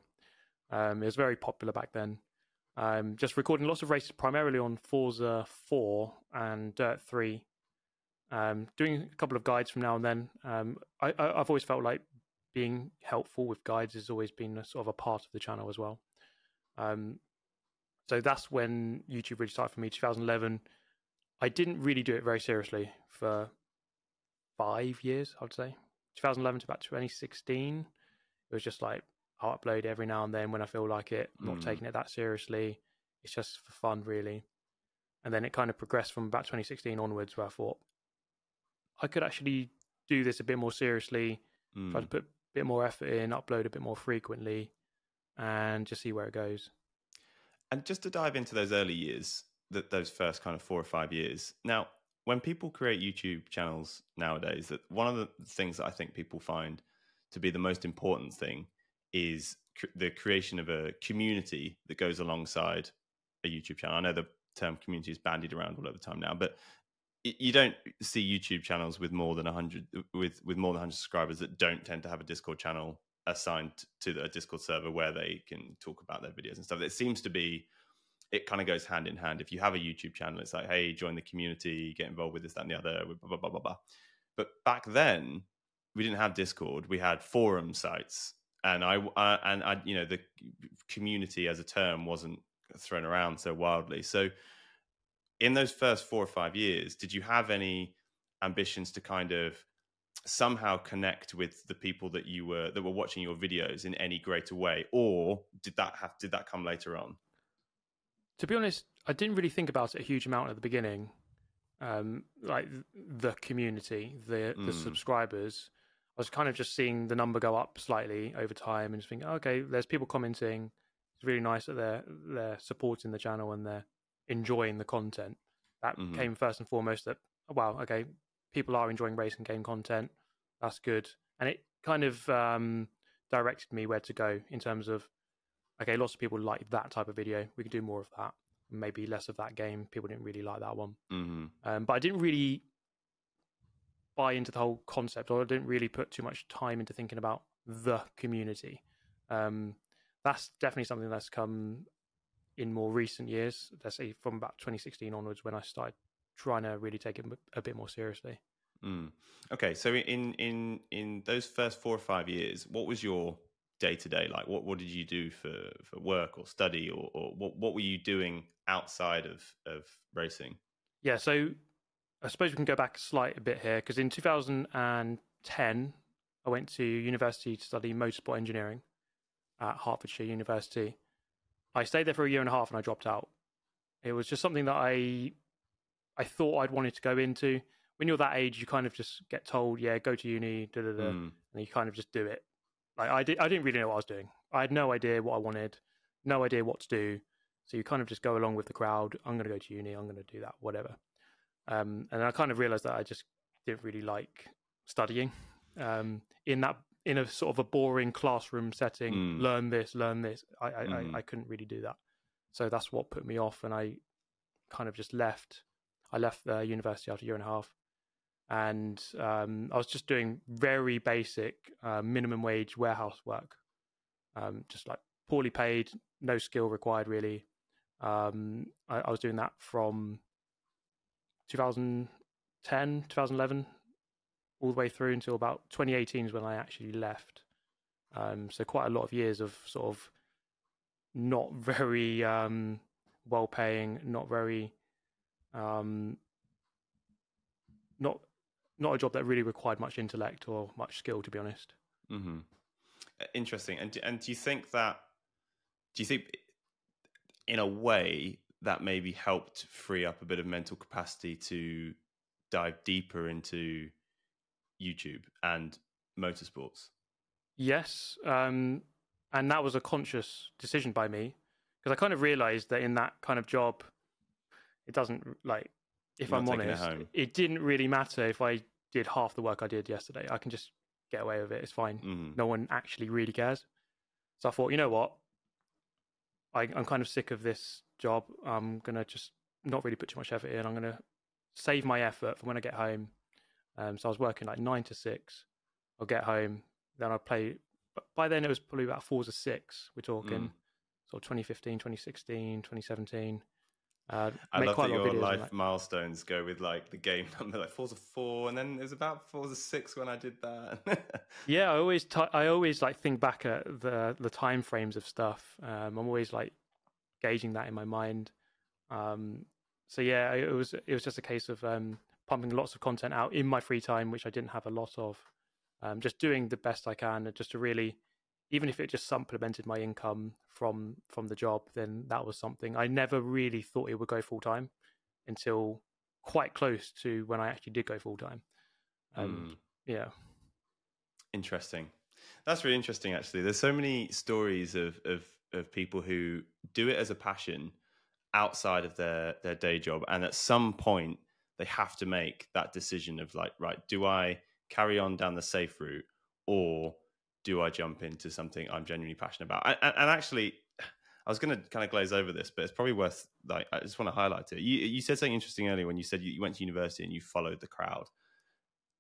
It was very popular back then. Just recording lots of races, primarily on Forza 4 and Dirt 3. Doing a couple of guides from now and then. I've always felt like being helpful with guides has always been a sort of a part of the channel as well. So that's when YouTube really started for me, 2011. I didn't really do it very seriously for 5 years, I'd say. 2011 to about 2016. It was just like, I'll upload every now and then when I feel like it. I'm not taking it that seriously. It's just for fun, really. And then it kind of progressed from about 2016 onwards, where I thought I could actually do this a bit more seriously, try to put a bit more effort in, upload a bit more frequently, and just see where it goes. And just to dive into those early years, those first kind of 4 or 5 years. Now, when people create YouTube channels nowadays, that one of the things that I think people find to be the most important thing is the creation of a community that goes alongside a YouTube channel. I know the term community is bandied around all over the time now, but you don't see YouTube channels with more than 100 with more than 100 subscribers that don't tend to have a Discord channel assigned to a Discord server where they can talk about their videos and stuff. It seems to be, it kind of goes hand in hand. If you have a YouTube channel, it's like, hey, join the community, get involved with this, that, and the other, blah, blah, blah, blah, blah. But back then, we didn't have Discord. We had forum sites. And I, you know, the community as a term wasn't thrown around so wildly. So in those first 4 or 5 years, did you have any ambitions to kind of somehow connect with the people that you were watching your videos in any greater way, or did that come later on? To be honest, I didn't really think about it a huge amount at the beginning. Like the community, the subscribers, I was kind of just seeing the number go up slightly over time and just thinking, okay, there's people commenting. It's really nice that they're supporting the channel and they're enjoying the content. That came first and foremost, that, wow, okay, people are enjoying racing game content. That's good. And it kind of directed me where to go in terms of, okay, lots of people like that type of video. We could do more of that. Maybe less of that game. People didn't really like that one. But I didn't really buy into the whole concept, or I didn't really put too much time into thinking about the community. That's definitely something that's come in more recent years. Let's say from about 2016 onwards, when I started trying to really take it a bit more seriously. Okay, so in those first 4 or 5 years, what was your day to day like? What did you do for work or study, or what were you doing outside of racing? Yeah, so I suppose we can go back a bit here, because in 2010 I went to university to study motorsport engineering at Hertfordshire University. I stayed there for a year and a half and I dropped out. It was just something that I thought I'd wanted to go into. When you're that age, you kind of just get told, yeah, go to uni, and you kind of just do it. Like I didn't really know what I was doing. I had no idea what I wanted, no idea what to do. So you kind of just go along with the crowd. I'm going to go to uni. I'm going to do that, whatever. And I kind of realized that I just didn't really like studying in a sort of a boring classroom setting. Learn this, learn this. I couldn't really do that. So that's what put me off, and I kind of just left. I left the university after a year and a half, and I was just doing very basic minimum wage warehouse work, just like poorly paid, no skill required really. I was doing that from 2010, 2011, all the way through until about 2018 is when I actually left. So quite a lot of years of sort of not very well-paying, not very... not a job that really required much intellect or much skill, to be honest. Interesting. And do you think in a way that maybe helped free up a bit of mental capacity to dive deeper into YouTube and motorsports? Yes. And that was a conscious decision by me, because I kind of realized that in that kind of job, it doesn't, like, if I'm honest, it didn't really matter if I did half the work I did yesterday. I can just get away with it. It's fine. No one actually really cares. So I thought, you know what? I'm kind of sick of this job. I'm going to just not really put too much effort in. I'm going to save my effort for when I get home. So I was working like 9 to 6. I'll get home. Then I'll play. But by then it was probably about 4 to 6. We're talking sort of 2015, 2016, 2017. I love that your life milestones go with like the game number, like 4 to 4, and then it was about 4 to 6 when I did that. Yeah, I always like think back at the time frames of stuff. I'm always like gauging that in my mind. So yeah, it was just a case of pumping lots of content out in my free time, which I didn't have a lot of. Just doing the best I can, and just to really, even if it just supplemented my income from the job, then that was something. I never really thought it would go full-time until quite close to when I actually did go full-time. Yeah. Interesting. That's really interesting, actually. There's so many stories of people who do it as a passion outside of their day job, and at some point they have to make that decision of like, right, do I carry on down the safe route, or do I jump into something I'm genuinely passionate about? And actually, I was going to kind of glaze over this, but it's probably worth, like, I just want to highlight it. You said something interesting earlier when you said you went to university and you followed the crowd.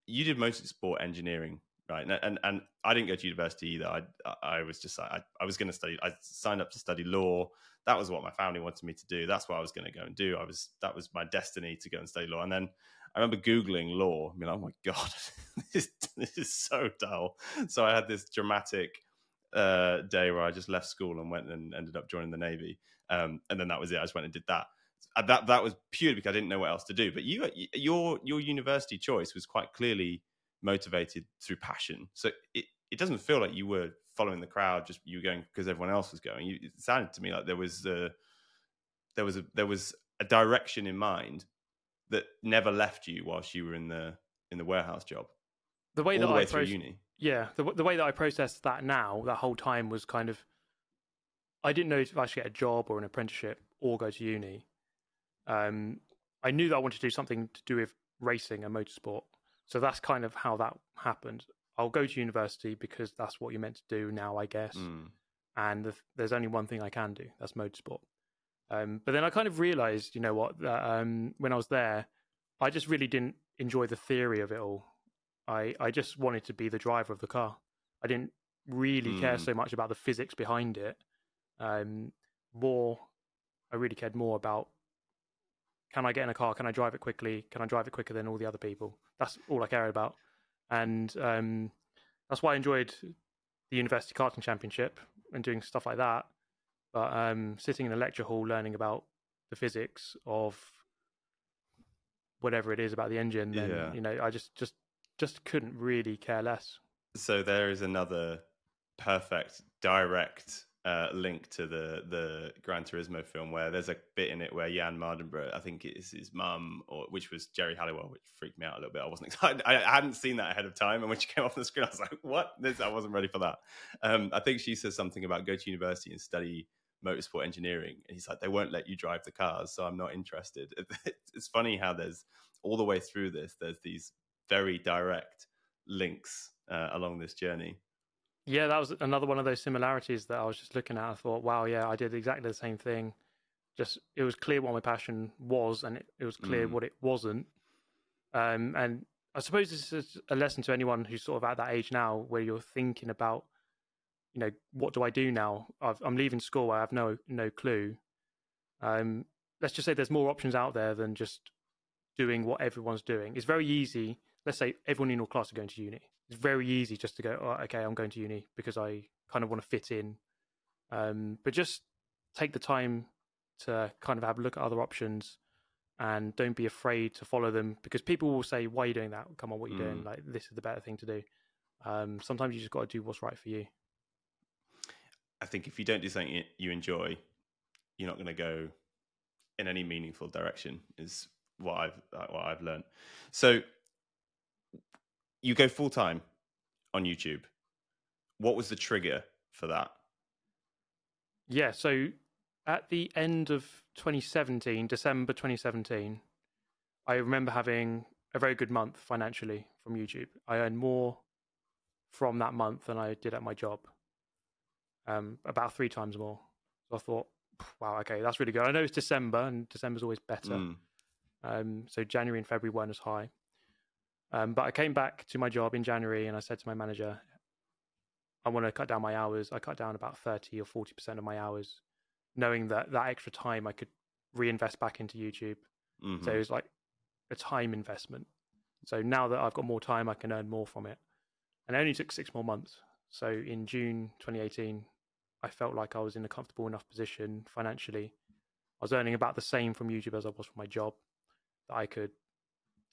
You did motorsport engineering, right? And I didn't go to university either. I was just like, I was going to study. I signed up to study law. That was what my family wanted me to do. That's what I was going to go and do. That was my destiny, to go and study law. And then I remember Googling law. I mean, oh my God, this is so dull. So I had this dramatic day where I just left school and went and ended up joining the Navy. And then that was it. I just went and did that. That was purely because I didn't know what else to do. But your university choice was quite clearly motivated through passion. So it doesn't feel like you were following the crowd, just you were going because everyone else was going. It sounded to me like there was a direction in mind that never left you whilst you were in the warehouse job. The way that I through uni. Yeah, the way that I processed that now, that whole time was kind of, I didn't know if I should get a job or an apprenticeship or go to uni. I knew that I wanted to do something to do with racing and motorsport. So that's kind of how that happened. I'll go to university because that's what you're meant to do now, I guess. Mm. And there's only one thing I can do, that's motorsport. But then I kind of realized, you know what, that, when I was there, I just really didn't enjoy the theory of it all. I just wanted to be the driver of the car. I didn't really care so much about the physics behind it. I really cared more about, can I get in a car? Can I drive it quickly? Can I drive it quicker than all the other people? That's all I cared about. And that's why I enjoyed the University Karting Championship and doing stuff like that. But sitting in a lecture hall learning about the physics of whatever it is about the engine, then, you know, I just couldn't really care less. So there is another perfect direct link to the Gran Turismo film, where there's a bit in it where Jan Mardenborough, I think it's his mum, or which was Jerry Halliwell, which freaked me out a little bit. I wasn't excited. I hadn't seen that ahead of time, and when she came off the screen, I was like, "What? This? I wasn't ready for that." I think she says something about go to university and study motorsport engineering, and he's like, "They won't let you drive the cars, so I'm not interested." It's funny how there's all the way through this, there's these very direct links along this journey. Yeah, that was another one of those similarities that I was just looking at. I thought, wow, yeah, I did exactly the same thing. Just it was clear what my passion was, and it was clear what it wasn't. And I suppose this is a lesson to anyone who's sort of at that age now, where you're thinking about, you know, what do I do now? I'm leaving school. I have no clue. Let's just say there's more options out there than just doing what everyone's doing. It's very easy. Let's say everyone in your class are going to uni. It's very easy just to go, oh, okay, I'm going to uni because I kind of want to fit in. But just take the time to kind of have a look at other options and don't be afraid to follow them, because people will say, why are you doing that? Come on, what are you doing? Like, this is the better thing to do. Sometimes you just got to do what's right for you. I think if you don't do something you enjoy, you're not going to go in any meaningful direction, is what I've learned. So you go full time on YouTube. What was the trigger for that? Yeah, so at the end of 2017, December 2017, I remember having a very good month financially from YouTube. I earned more from that month than I did at my job, about 3 times more. So I thought, wow, okay, that's really good. I know it's December, and December's always better. So January and February weren't as high. But I came back to my job in January and I said to my manager, I want to cut down my hours. I cut down about 30 or 40% of my hours, knowing that extra time I could reinvest back into YouTube. Mm-hmm. So it was like a time investment. So now that I've got more time, I can earn more from it. And it only took 6 more months. So in June 2018, I felt like I was in a comfortable enough position financially. I was earning about the same from YouTube as I was from my job, that I could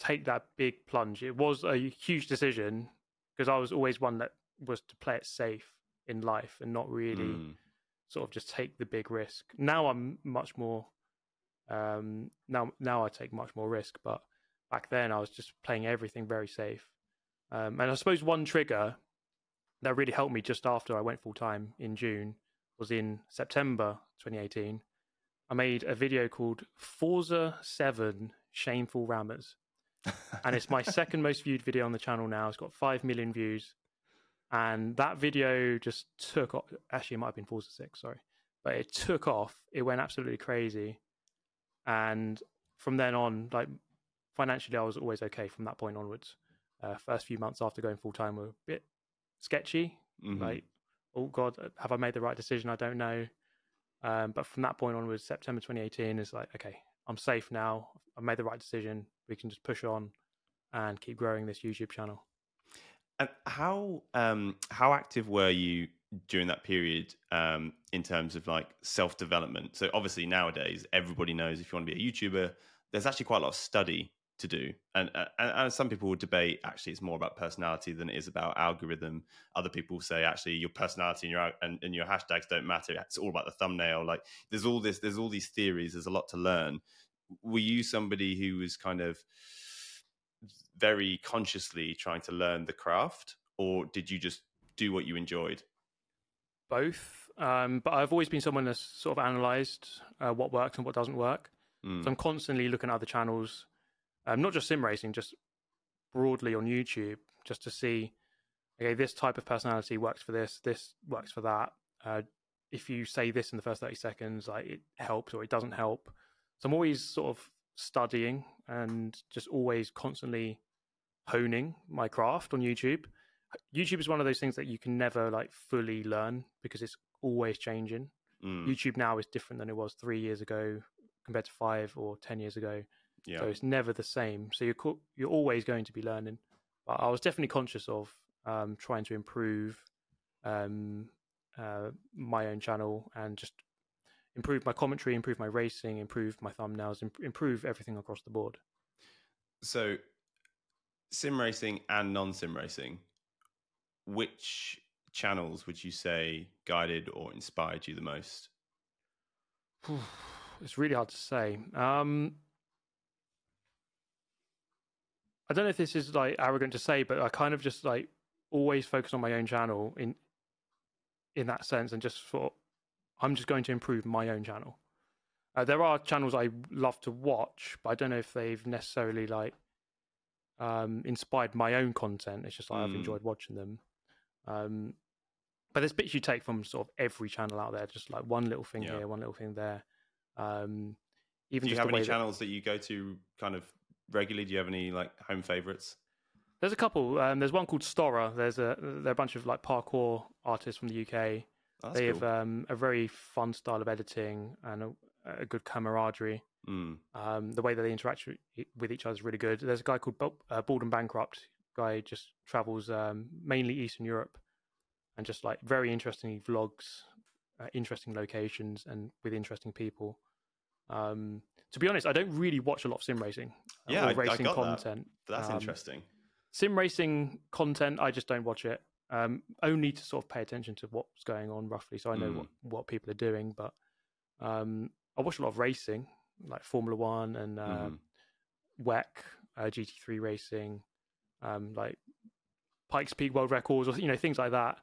take that big plunge. It was a huge decision because I was always one that was to play it safe in life and not really sort of just take the big risk. Now I'm much more, now I take much more risk, but back then I was just playing everything very safe. And I suppose one trigger that really helped me just after I went full time in June was in September 2018. I made a video called Forza 7 Shameful Rammers. And it's my second most viewed video on the channel now. It's got 5 million views. And that video just took off. Actually, it might have been 4 to 6, sorry. But it took off. It went absolutely crazy. And from then on, like financially, I was always okay from that point onwards. First few months after going full-time were a bit sketchy. Mm-hmm. Like, oh God, have I made the right decision? I don't know. But from that point onwards, September 2018 is like, okay, I'm safe now. I made the right decision. We can just push on and keep growing this YouTube channel. And how active were you during that period in terms of like self-development? So obviously nowadays, everybody knows if you want to be a YouTuber, there's actually quite a lot of study to do. And some people will debate, actually, it's more about personality than it is about algorithm. Other people say, actually, your personality and your hashtags don't matter. It's all about the thumbnail. Like, there's all this, there's all these theories. There's a lot to learn. Were you somebody who was kind of very consciously trying to learn the craft, or did you just do what you enjoyed? Both. But I've always been someone that's sort of analysed what works and what doesn't work. So I'm constantly looking at other channels, not just sim racing, just broadly on YouTube, just to see, okay, this type of personality works for this, this works for that. If you say this in the first 30 seconds, like, it helps or it doesn't help. So I'm always sort of studying and just always constantly honing my craft on YouTube. YouTube is one of those things that you can never like fully learn because it's always changing. YouTube now is different than it was 3 years ago compared to 5 or 10 years ago. Yeah. So it's never the same. So you're always going to be learning. But I was definitely conscious of trying to improve my own channel and just improve my commentary, improve my racing, improve my thumbnails, improve everything across the board. So sim racing and non-sim racing, which channels would you say guided or inspired you the most? It's really hard to say. I don't know if this is like arrogant to say, but I kind of just like always focus on my own channel in that sense, and just thought I'm just going to improve my own channel. There are channels I love to watch, but I don't know if they've necessarily like inspired my own content. It's just like I've enjoyed watching them. But there's bits you take from sort of every channel out there, just like one little thing here, one little thing there. Even do you have any channels that you go to kind of regularly? Do you have any like home favorites? There's a couple. There's one called Stora. They're a bunch of like parkour artists from the UK. Oh, they have a very fun style of editing and a good camaraderie. The way that they interact with each other is really good. There's a guy called Bald and Bankrupt. Guy just travels mainly Eastern Europe and just like very interesting vlogs, interesting locations, and with interesting people. To be honest, I don't really watch a lot of sim racing. Or racing I got content. That's interesting. Sim racing content, I just don't watch it. Only to sort of pay attention to what's going on roughly, so I know what people are doing. But I watch a lot of racing, like Formula One and WEC, GT3 racing, like Pikes Peak World Records, or things like that.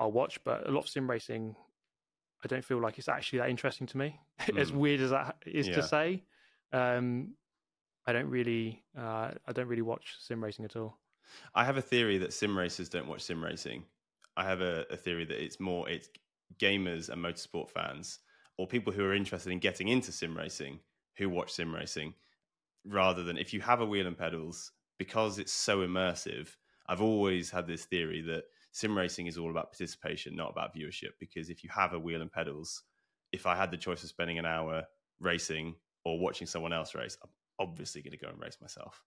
I'll watch, but a lot of sim racing, I don't feel like it's actually that interesting to me. As weird as that is to say, I don't really watch sim racing at all. I have a theory that sim racers don't watch sim racing. I have a theory that it's gamers and motorsport fans, or people who are interested in getting into sim racing, who watch sim racing, rather than, if you have a wheel and pedals, because it's so immersive. I've always had this theory that sim racing is all about participation, not about viewership, because if you have a wheel and pedals, if I had the choice of spending an hour racing or watching someone else race, I'm obviously going to go and race myself.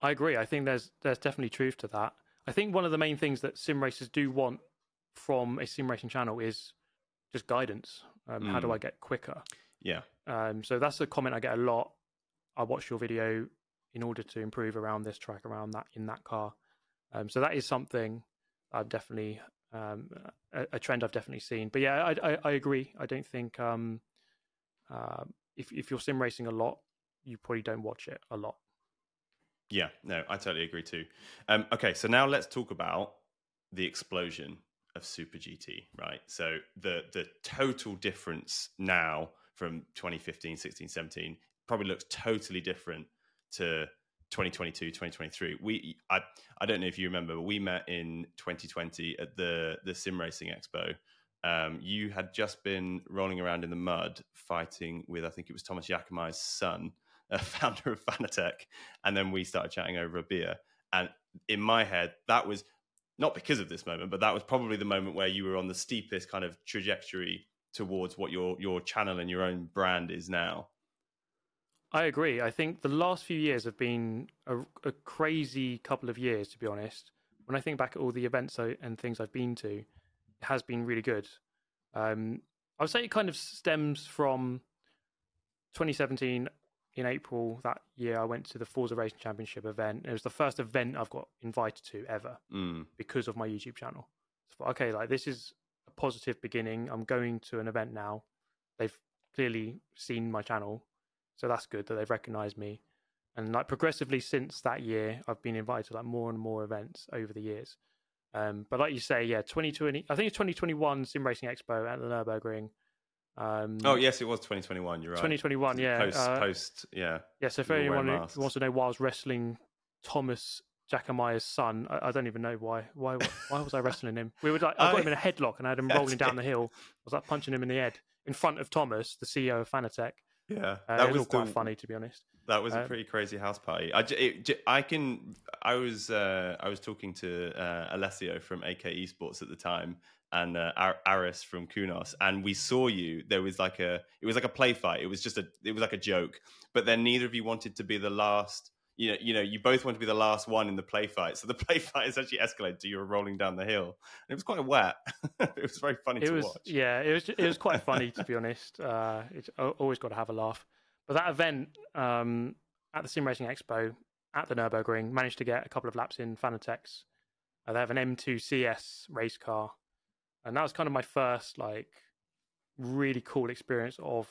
I agree. I think there's definitely truth to that. I think one of the main things that sim racers do want from a sim racing channel is just guidance. How do I get quicker? Yeah. So that's a comment I get a lot. I watched your video in order to improve around this track, around that, in that car. So that is something I've definitely a trend I've definitely seen. But yeah, I agree. I don't think if you're sim racing a lot, you probably don't watch it a lot. Yeah, no, I totally agree too. Okay, so now let's talk about the explosion of Super GT, right? So the total difference now from 2015, 16, 17 probably looks totally different to 2022, 2023. I don't know if you remember, but we met in 2020 at the Sim Racing Expo. You had just been rolling around in the mud fighting with, I think it was Thomas Yakimai's son, a founder of Fanatec, and then we started chatting over a beer. And in my head, that was not because of this moment, but that was probably the moment where you were on the steepest kind of trajectory towards what your channel and your own brand is now. I agree. I think the last few years have been a crazy couple of years, to be honest. When I think back at all the events and things I've been to, it has been really good. I would say it kind of stems from 2017 in April that year, I went to the Forza Racing Championship event. It was the first event I've got invited to ever because of my YouTube channel. So, okay, like this is a positive beginning. I'm going to an event now. They've clearly seen my channel, so that's good that they've recognized me. And like progressively since that year, I've been invited to like more and more events over the years. But like you say, yeah, 2020, I think it's 2021 Sim Racing Expo at the Nürburgring. Oh yes, it was 2021. You're right. 2021, yeah. Post, yeah. Yeah. So if anyone wants to know why I was wrestling Thomas Jacamiah's son, I don't even know why. Why was I wrestling him? We were like, I got him in a headlock and I had him rolling down the hill. I was like punching him in the head in front of Thomas, the CEO of Fanatec. Yeah, that was quite funny, to be honest. That was a pretty crazy house party. I was talking to Alessio from AK Esports at the time, and Aris from Kunos, and we saw you. It was like a play fight. It was like a joke. But then neither of you wanted to be the last. You know, you both want to be the last one in the play fight. So the play fight is actually escalated to you rolling down the hill. And it was quite wet. It was very funny to watch. Yeah, it was quite funny, to be honest. It's always got to have a laugh. But that event at the Sim Racing Expo at the Nürburgring, managed to get a couple of laps in Fanatec's. They have an M2 CS race car. And that was kind of my first like really cool experience of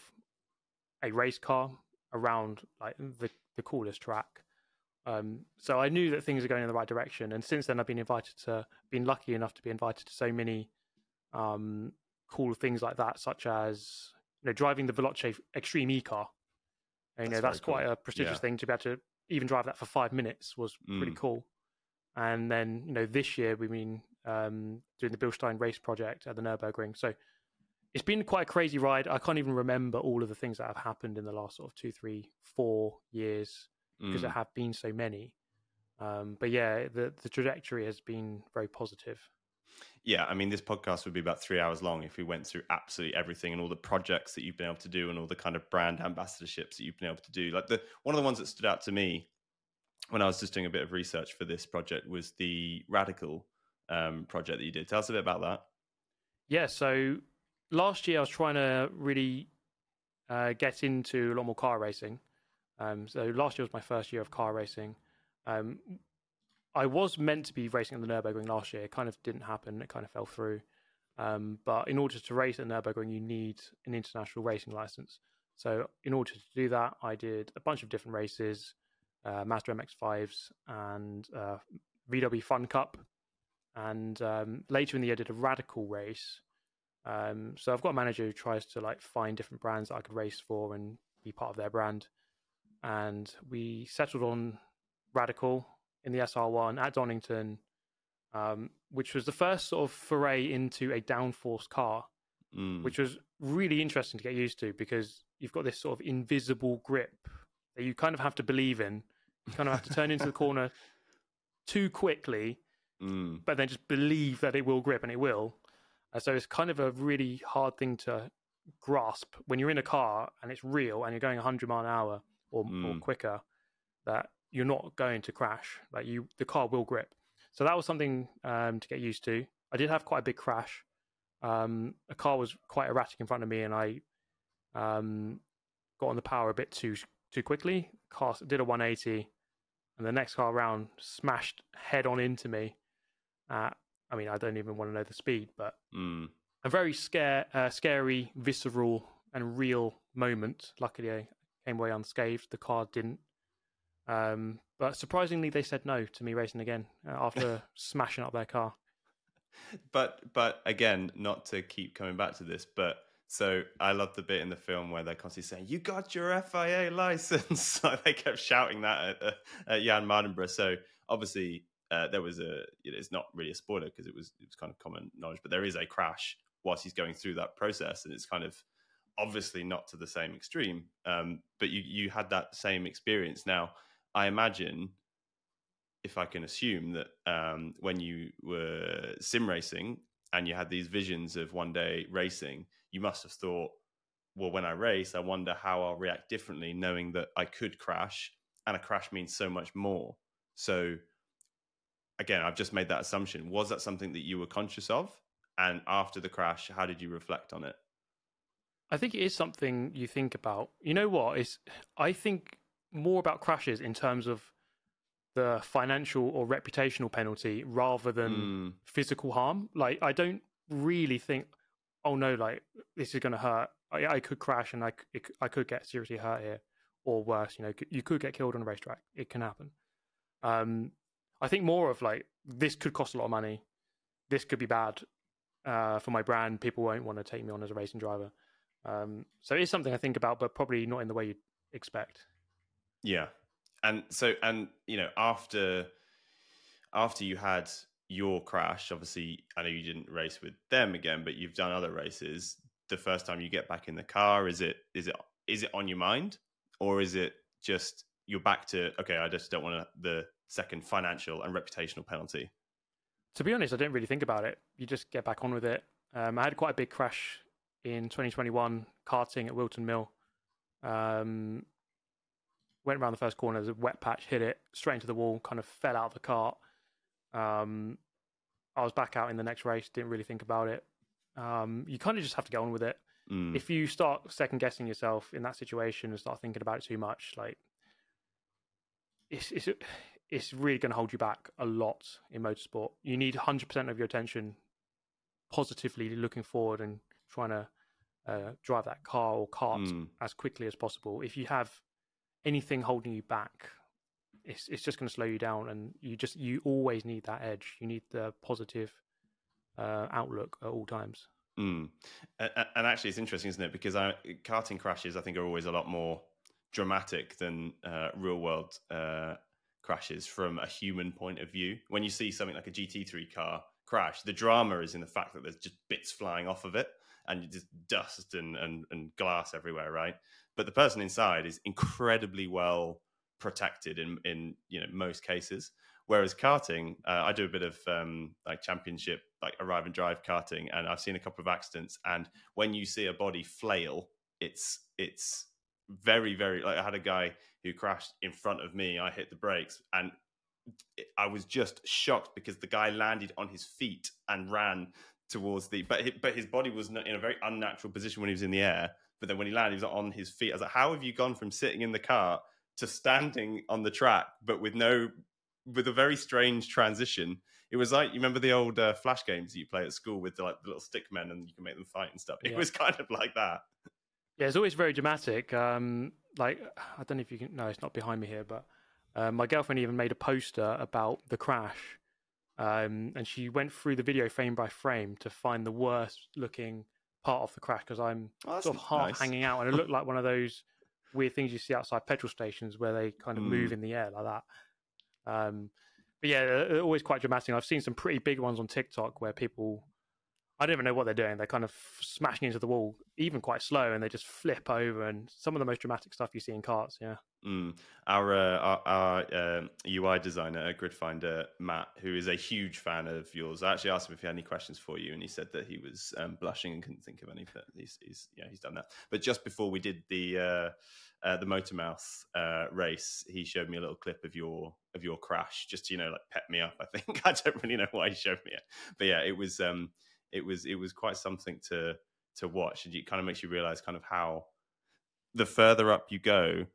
a race car around like the coolest track. So I knew that things are going in the right direction, and since then I've been lucky enough to be invited to so many cool things like that, such as, you know, driving the Veloce Extreme E car. And, you know, that's quite cool. A prestigious thing to be able to even drive that for 5 minutes was pretty cool. And then, you know, this year we've been doing the Bilstein Race Project at the Nürburgring. So it's been quite a crazy ride. I can't even remember all of the things that have happened in the last sort of 2, 3, 4 years, because there have been so many. But yeah, the trajectory has been very positive. Yeah, I mean, this podcast would be about 3 hours long if we went through absolutely everything and all the projects that you've been able to do and all the kind of brand ambassadorships that you've been able to do. Like one of the ones that stood out to me when I was just doing a bit of research for this project was the Radical project that you did. Tell us a bit about that. Yeah, so last year I was trying to really get into a lot more car racing. So last year was my first year of car racing. I was meant to be racing at the Nürburgring last year. It kind of didn't happen. It kind of fell through. But in order to race at the Nürburgring, you need an international racing license. So in order to do that, I did a bunch of different races, Mazda MX-5s and VW Fun Cup. And later in the year, I did a Radical race. So I've got a manager who tries to like find different brands that I could race for and be part of their brand. And we settled on Radical in the SR1 at Donington, which was the first sort of foray into a downforce car, which was really interesting to get used to, because you've got this sort of invisible grip that you kind of have to believe in. You kind of have to turn into the corner too quickly, but then just believe that it will grip, and it will. So it's kind of a really hard thing to grasp when you're in a car and it's real and you're going 100 mile an hour or quicker, that you're not going to crash. Like the car will grip. So that was something to get used to. I did have quite a big crash. A car was quite erratic in front of me, and I got on the power a bit too quickly. Car did a 180, and the next car round smashed head on into me. I mean, I don't even want to know the speed, but a very scary, visceral, and real moment. Luckily, I came away unscathed. The car didn't. But surprisingly, they said no to me racing again after smashing up their car. But again, not to keep coming back to this, but so I love the bit in the film where they're constantly saying, "You got your FIA license." They kept shouting that at Jan Mardenborough. So obviously, there was it's not really a spoiler because it was kind of common knowledge, but there is a crash whilst he's going through that process, and it's kind of obviously not to the same extreme. But you had that same experience. Now, I imagine, if I can assume that when you were sim racing and you had these visions of one day racing, you must have thought, well, when I race, I wonder how I'll react differently, knowing that I could crash, and a crash means so much more. So again, I've just made that assumption. Was that something that you were conscious of? And after the crash, how did you reflect on it? I think it is something you think about. You know what? I think more about crashes in terms of the financial or reputational penalty rather than physical harm. Like, I don't really think, oh no, like this is going to hurt. I could crash and I could get seriously hurt here, or worse, you know, you could get killed on a racetrack. It can happen. I think more of like, this could cost a lot of money. This could be bad for my brand. People won't want to take me on as a racing driver. So it's something I think about, but probably not in the way you'd expect. Yeah. And so, and you know, after you had your crash, obviously, I know you didn't race with them again, but you've done other races. The first time you get back in the car, is it on your mind, or is it just you're back to, okay, I just don't want the second financial and reputational penalty? To be honest, I didn't really think about it. You just get back on with it. I had quite a big crash in 2021 karting at Wilton Mill. Went around the first corner, there's a wet patch, hit it straight into the wall, kind of fell out of the cart. I was back out in the next race, didn't really think about it. You kind of just have to get on with it. If you start second guessing yourself in that situation and start thinking about it too much, like it's really going to hold you back a lot in motorsport. You need 100% of your attention positively looking forward and trying to drive that car or cart as quickly as possible. If you have anything holding you back, it's just going to slow you down, and you always need that edge. You need the positive outlook at all times. And actually, it's interesting, isn't it? Because karting crashes, I think, are always a lot more dramatic than real world crashes from a human point of view. When you see something like a GT3 car crash, the drama is in the fact that there's just bits flying off of it and just dust and glass everywhere, right? But the person inside is incredibly well protected in you know, most cases. Whereas karting, I do a bit of like championship, like arrive and drive karting, and I've seen a couple of accidents. And when you see a body flail, it's very, very, like I had a guy who crashed in front of me. I hit the brakes and I was just shocked because the guy landed on his feet and ran towards but his body was in a very unnatural position when he was in the air. But then when he landed, he was on his feet. I was like, how have you gone from sitting in the car to standing on the track, but with a very strange transition? It was like, you remember the old flash games that you play at school with the little stick men and you can make them fight and stuff. It was kind of like that. Yeah, it's always very dramatic. Like, I don't know if you can, no, it's not behind me here, but my girlfriend even made a poster about the crash. And she went through the video frame by frame to find the worst looking part of the crash, because I'm sort of half hanging out, and it looked like one of those weird things you see outside petrol stations where they kind of move in the air like that. But yeah, always quite dramatic. I've seen some pretty big ones on TikTok where people, I don't even know what they're doing. They're kind of smashing into the wall, even quite slow, and they just flip over. And some of the most dramatic stuff you see in karts, yeah. Our UI designer at GridFinder, Matt, who is a huge fan of yours, I actually asked him if he had any questions for you, and he said that he was blushing and couldn't think of any. But he's done that. But just before we did the Motormouth race, he showed me a little clip of your crash, just to, you know, like pep me up. I think I don't really know why he showed me it, but yeah, it was. It was quite something to watch, and it kind of makes you realize kind of how the further up you go,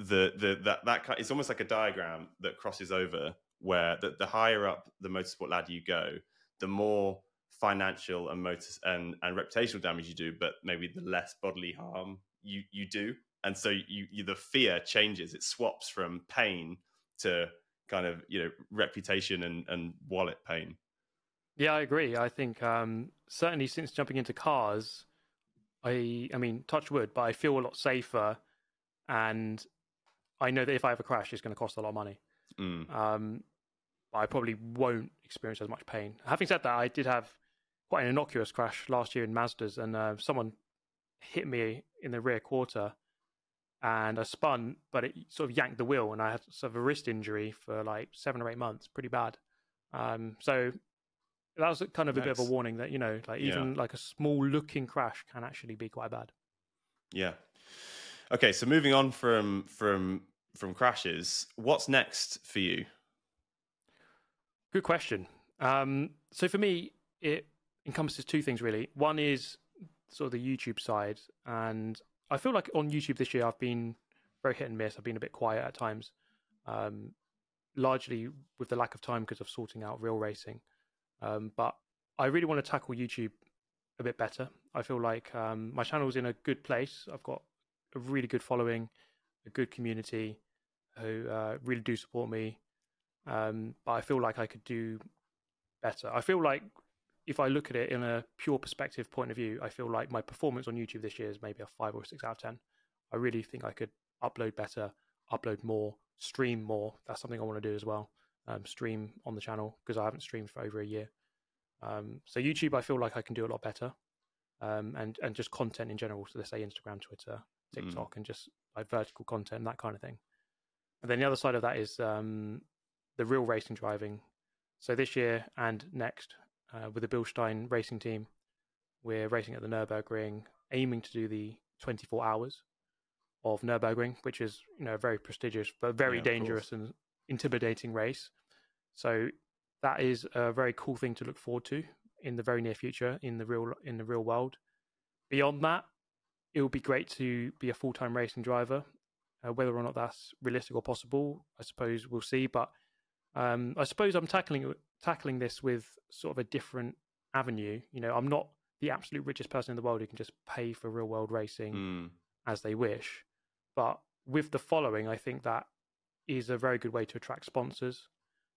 that it's almost like a diagram that crosses over, where the higher up the motorsport ladder you go, the more financial and motor and reputational damage you do, but maybe the less bodily harm you do. And so you the fear changes. It swaps from pain to kind of, you know, reputation and wallet pain. Yeah, I agree. I think certainly since jumping into cars, I mean, touch wood, but I feel a lot safer, and I know that if I have a crash, it's going to cost a lot of money. I probably won't experience as much pain. Having said that, I did have quite an innocuous crash last year in Mazdas, and someone hit me in the rear quarter, and I spun, but it sort of yanked the wheel, and I had sort of a wrist injury for like 7 or 8 months, pretty bad. So that was kind of a bit of a warning that, you know, like even like a small looking crash can actually be quite bad. Yeah. Okay. So moving on from crashes, what's next for you? Good question. So for me, it encompasses two things really. One is sort of the YouTube side, and I feel like on YouTube this year I've been very hit and miss. I've been a bit quiet at times, largely with the lack of time because of sorting out real racing. But I really want to tackle YouTube a bit better. I feel like my channel's in a good place. I've got a really good following, a good community who really do support me. But I feel like I could do better. I feel like if I look at it in a pure perspective point of view, I feel like my performance on YouTube this year is maybe a 5 or 6 out of 10. I really think I could upload better, upload more, stream more. That's something I want to do as well. Stream on the channel, because I haven't streamed for over a year. So YouTube, I feel like I can do a lot better, and just content in general. So let's say Instagram, Twitter, TikTok, and just like vertical content, that kind of thing. And then the other side of that is the real racing driving. So this year and next, with the Bilstein racing team, we're racing at the Nürburgring, aiming to do the 24 hours of Nürburgring, which is, you know, a very prestigious but very dangerous and intimidating race. So that is a very cool thing to look forward to in the very near future, in the real world. Beyond that, it would be great to be a full-time racing driver. Whether or not that's realistic or possible, I suppose we'll see. But I suppose I'm tackling this with sort of a different avenue. You know, I'm not the absolute richest person in the world who can just pay for real world racing as they wish. But with the following, I think that is a very good way to attract sponsors.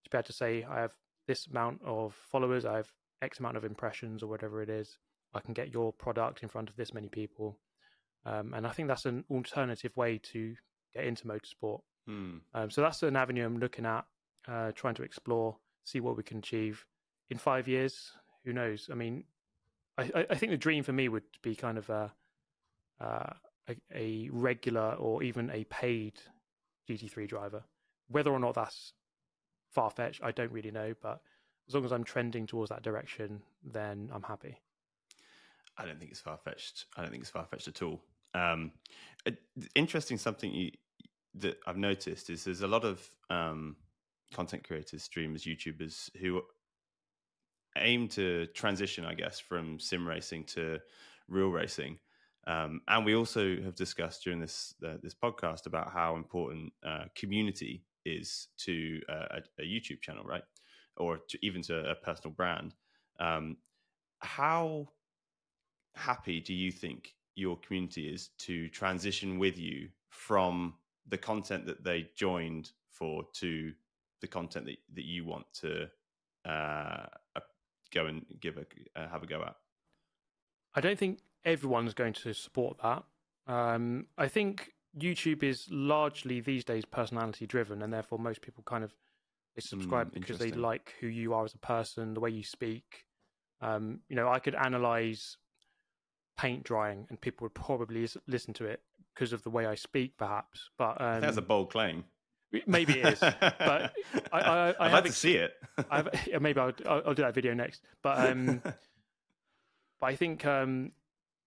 To be able to say, I have this amount of followers, I have X amount of impressions or whatever it is, I can get your product in front of this many people. And I think that's an alternative way to get into motorsport. So that's an avenue I'm looking at, trying to explore, see what we can achieve in 5 years. Who knows? I mean, I think the dream for me would be kind of a regular or even a paid GT3 driver. Whether or not that's far-fetched, I don't really know. But as long as I'm trending towards that direction, then I'm happy. I don't think it's far-fetched. I don't think it's far-fetched at all. Interesting, something that I've noticed is there's a lot of content creators, streamers, YouTubers who aim to transition, I guess, from sim racing to real racing. And we also have discussed during this podcast about how important community is to a YouTube channel, right? Or even to a personal brand. How happy do you think your community is to transition with you from the content that they joined for to the content that you want to go and have a go at? I don't think everyone's going to support that. I think YouTube is largely these days personality driven, and therefore most people kind of they subscribe because they like who you are as a person, the way you speak. You know, I could analyze paint drying and people would probably listen to it because of the way I speak, perhaps. But that's a bold claim. Maybe it is, but I'd like to see it. Maybe I'll do that video next. But but I think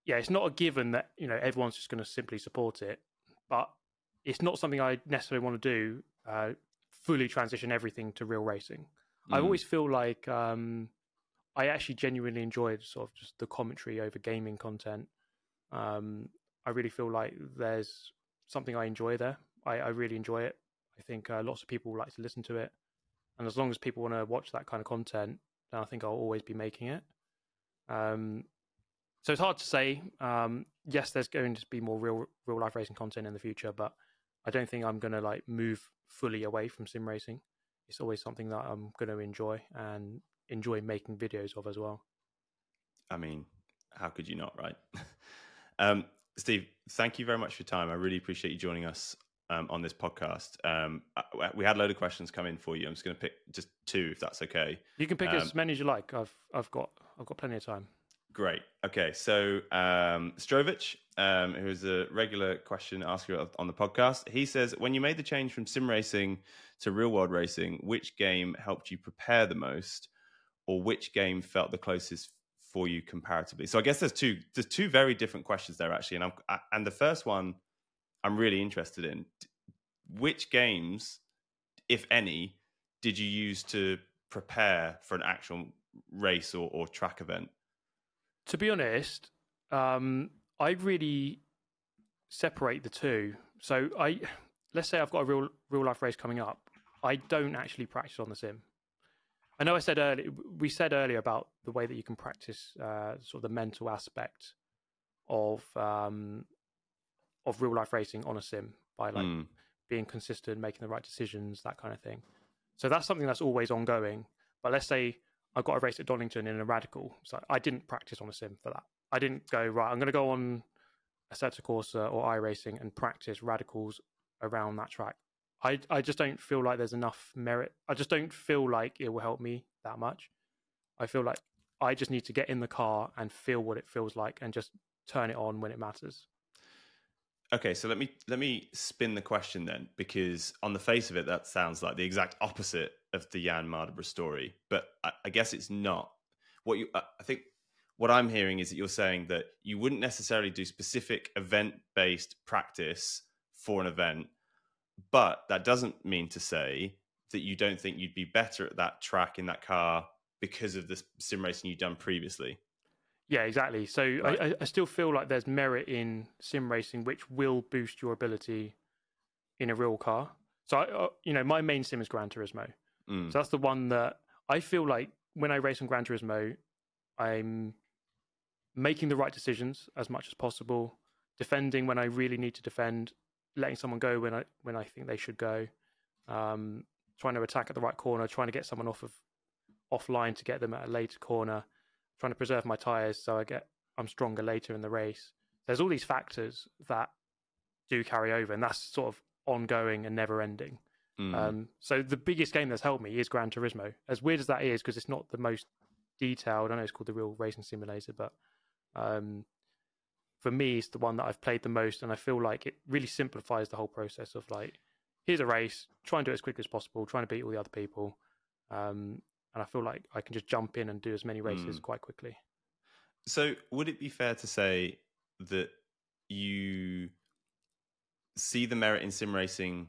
it's not a given that, you know, everyone's just going to simply support it. But it's not something I necessarily want to do. Fully transition everything to real racing. I always feel like I actually genuinely enjoyed sort of just the commentary over gaming content. I really feel like there's something I enjoy there. I really enjoy it. I think lots of people like to listen to it. And as long as people want to watch that kind of content, then I think I'll always be making it. So it's hard to say. Yes, there's going to be more real life racing content in the future, but I don't think I'm going to like move fully away from sim racing. It's always something that I'm going to enjoy and enjoy making videos of as well. I mean, how could you not, right? Steve, thank you very much for your time. I really appreciate you joining us on this podcast. We had a load of questions come in for you. I'm just going to pick just two, if that's okay. You can pick as many as you like. I've got plenty of time. Great. Okay, so Strovich, who is a regular question asker on the podcast, he says, when you made the change from sim racing to real world racing, which game helped you prepare the most, or which game felt the closest for you comparatively? So I guess there's two very different questions there, actually. And the first one I'm really interested in. Which games, if any, did you use to prepare for an actual race or track event? To be honest, I really separate the two. So let's say I've got a real life race coming up. I don't actually practice on the sim. I know we said earlier about the way that you can practice sort of the mental aspect of real life racing on a sim by like being consistent, making the right decisions, that kind of thing. So that's something that's always ongoing. But let's say I've got a race at Donington in a Radical. So I didn't practice on a sim for that. I didn't go, right, I'm going to go on Asetek or iRacing and practice Radicals around that track. I just don't feel like there's enough merit. I just don't feel like it will help me that much. I feel like I just need to get in the car and feel what it feels like and just turn it on when it matters. Okay, so let me spin the question then, because on the face of it, that sounds like the exact opposite of the Jan Mardenborough story, but I guess it's not. I think what I'm hearing is that you're saying that you wouldn't necessarily do specific event-based practice for an event, but that doesn't mean to say that you don't think you'd be better at that track in that car because of the sim racing you've done previously. Yeah, exactly. So right. I still feel like there's merit in sim racing, which will boost your ability in a real car. So, my main sim is Gran Turismo. So that's the one that I feel like when I race on Gran Turismo, I'm making the right decisions as much as possible, defending when I really need to defend, letting someone go when I think they should go, trying to attack at the right corner, trying to get someone offline to get them at a later corner, trying to preserve my tires so I'm stronger later in the race. There's all these factors that do carry over, and that's sort of ongoing and never ending. So the biggest game that's helped me is Gran Turismo, as weird as that is, because it's not the most detailed. I know it's called the Real Racing Simulator, but for me it's the one that I've played the most, and I feel like it really simplifies the whole process of like, here's a race, try and do it as quickly as possible, trying to beat all the other people, and I feel like I can just jump in and do as many races quite quickly. So would it be fair to say that you see the merit in sim racing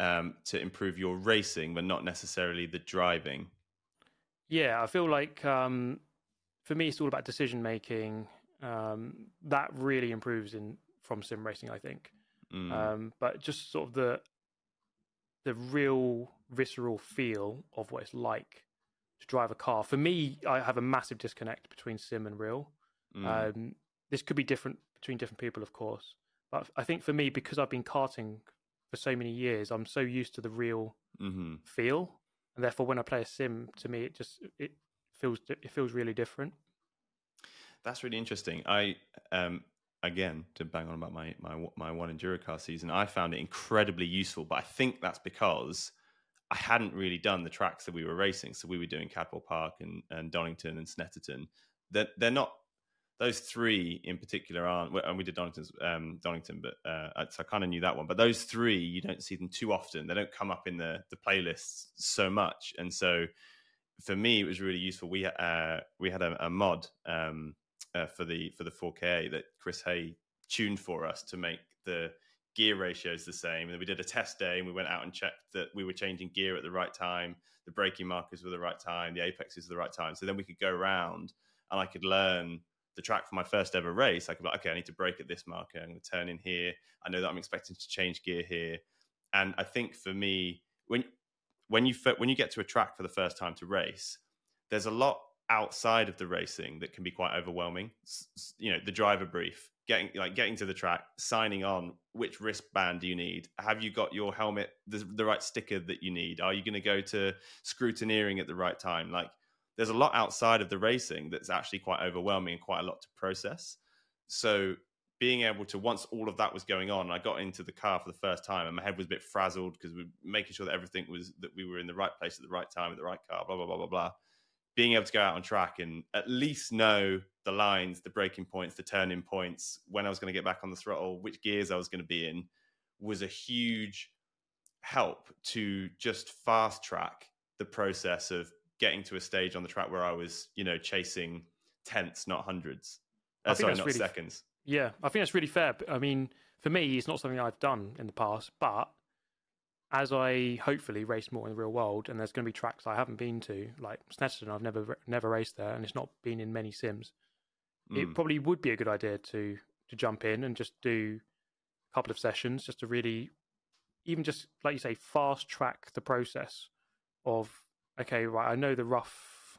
to improve your racing, but not necessarily the driving? Yeah, I feel like for me, it's all about decision making. That really improves from sim racing, I think. But just sort of the real visceral feel of what it's like to drive a car. For me, I have a massive disconnect between sim and real. This could be different between different people, of course. But I think for me, because I've been karting for so many years, I'm so used to the real feel. And therefore, when I play a sim, to me, it feels really different. That's really interesting. I again, to bang on about my one Enduro car season, I found it incredibly useful. But I think that's because I hadn't really done the tracks that we were racing. So we were doing Cadwell Park and Donington and Snetterton. That they're not, those three in particular aren't. And we did Donington, but so I kind of knew that one. But those three, you don't see them too often. They don't come up in the playlists so much. And so for me, it was really useful. We had a mod for the 4K that Chris Hay tuned for us to make the gear ratios the same. And we did a test day, and we went out and checked that we were changing gear at the right time. The braking markers were the right time. The apexes were the right time. So then we could go around, and I could learn the track for my first ever race. I could be like, okay, I need to brake at this marker. I'm going to turn in here. I know that I'm expected to change gear here. And I think for me, when you get to a track for the first time to race, there's a lot outside of the racing that can be quite overwhelming. You know, the driver brief, getting to the track, signing on, which wristband do you need? Have you got your helmet, the right sticker that you need? Are you going to go to scrutineering at the right time? Like, there's a lot outside of the racing that's actually quite overwhelming and quite a lot to process. So being able to, once all of that was going on, I got into the car for the first time and my head was a bit frazzled because we were making sure that everything was, that we were in the right place at the right time, with the right car, blah, blah, blah, blah, blah. Being able to go out on track and at least know the lines, the braking points, the turning points, when I was going to get back on the throttle, which gears I was going to be in, was a huge help to just fast track the process of getting to a stage on the track where I was, chasing tenths, not hundreds. Seconds. Yeah, I think that's really fair. I mean, for me, it's not something I've done in the past, but as I hopefully race more in the real world, and there's going to be tracks I haven't been to, like Snetterton, I've never raced there, and it's not been in many sims. it probably would be a good idea to jump in and just do a couple of sessions just to really, even just, like you say, fast track the process of, okay, right, I know the rough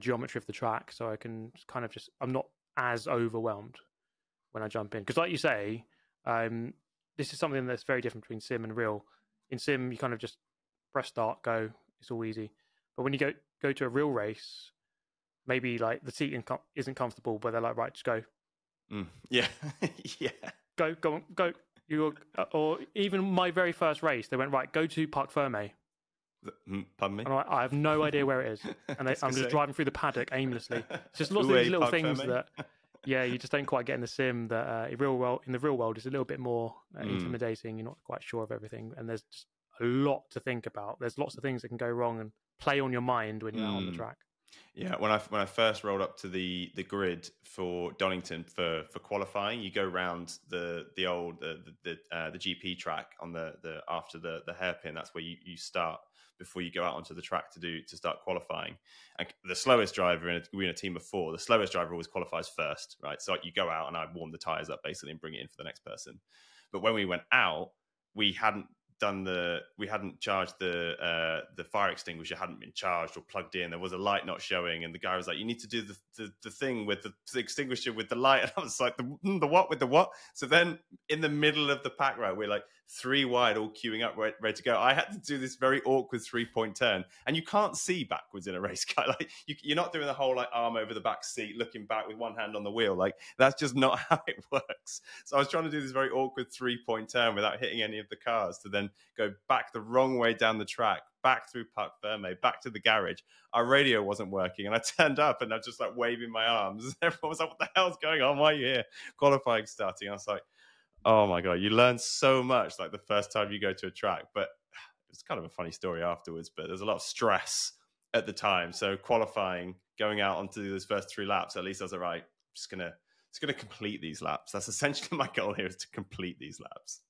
geometry of the track, so I can kind of just, I'm not as overwhelmed when I jump in. Because like you say, this is something that's very different between sim and real. In sim, you kind of just press start, go, it's all easy. But when you go to a real race, maybe like the seat isn't comfortable, but they're like, right, just go. Yeah. Yeah. Go. Or even my very first race, they went, right, go to Parc Fermé. Pardon me? And I have no idea where it is. And I'm just driving through the paddock aimlessly. It's just lots of these little things that, yeah, you just don't quite get in the sim, that in the real world is a little bit more intimidating. You're not quite sure of everything. And there's just a lot to think about. There's lots of things that can go wrong and play on your mind when you're out on the track. Yeah, when I first rolled up to the grid for Donington for qualifying, you go round the old GP track on the after the hairpin. That's where you start before you go out onto the track to start qualifying. And the slowest driver we're in a team of four. The slowest driver always qualifies first, right? So you go out and I warm the tires up basically and bring it in for the next person. But when we went out, we hadn't charged the fire extinguisher, hadn't been charged or plugged in. There was a light not showing, and the guy was like, "You need to do the thing with the extinguisher with the light." And I was like, "The what with the what?" So then, in the middle of the pack row, we're like three wide, all queuing up, ready to go. I had to do this very awkward 3-point turn, and you can't see backwards in a race car. Like you're not doing the whole like arm over the back seat, looking back with one hand on the wheel. Like that's just not how it works. So I was trying to do this very awkward 3-point turn without hitting any of the cars to then go back the wrong way down the track, back through Parc Fermé, back to the garage. Our radio wasn't working, and I turned up and I was just like waving my arms. Everyone was like, "What the hell's going on? Why are you here?" Qualifying starting. I was like, "Oh my god!" You learn so much like the first time you go to a track, but it's kind of a funny story afterwards. But there's a lot of stress at the time. So qualifying, going out onto those first 3 laps, at least I was like, "Right, I'm just gonna complete these laps." That's essentially my goal here, is to complete these laps.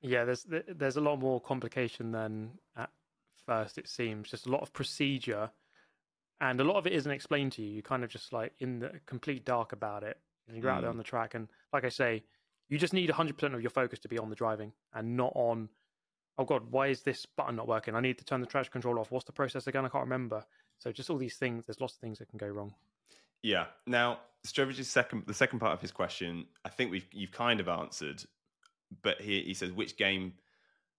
Yeah, there's a lot more complication than at first it seems. Just a lot of procedure, and a lot of it isn't explained to you. You're kind of just like in the complete dark about it, and you're out there on the track. And like I say, you just need 100% of your focus to be on the driving and not on, oh god, why is this button not working? I need to turn the traction control off. What's the process again? I can't remember. So just all these things. There's lots of things that can go wrong. Yeah. Now, Strovich's the second part of his question, I think you've kind of answered. But he says, which game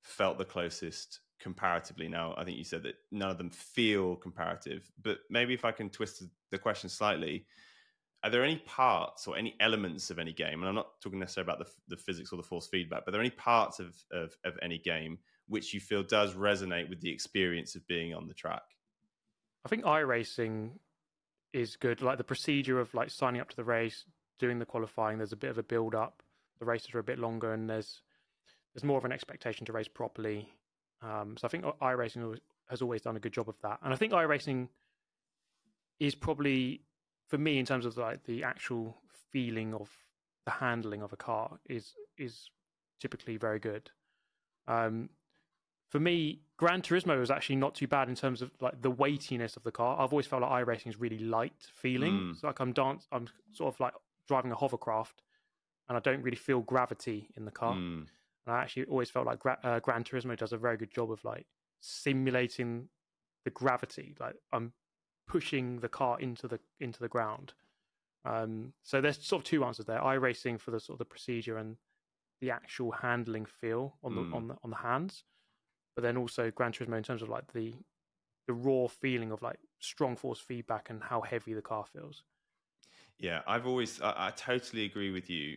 felt the closest comparatively? Now, I think you said that none of them feel comparative, but maybe if I can twist the question slightly, are there any parts or any elements of any game? And I'm not talking necessarily about the physics or the force feedback, but are there any parts of any game which you feel does resonate with the experience of being on the track? I think iRacing is good. Like the procedure of like signing up to the race, doing the qualifying, there's a bit of a build up. The races are a bit longer, and there's more of an expectation to race properly. So I think iRacing has always done a good job of that. And I think iRacing is probably, for me, in terms of like the actual feeling of the handling of a car, is typically very good. For me, Gran Turismo is actually not too bad in terms of like the weightiness of the car. I've always felt like iRacing is really light feeling. So like I'm sort of like driving a hovercraft, and I don't really feel gravity in the car. And I actually always felt like Gran Turismo does a very good job of like simulating the gravity. Like I'm pushing the car into the ground. So there's sort of two answers there: iRacing for the sort of the procedure and the actual handling feel on the hands, but then also Gran Turismo in terms of like the raw feeling of like strong force feedback and how heavy the car feels. Yeah, I totally agree with you.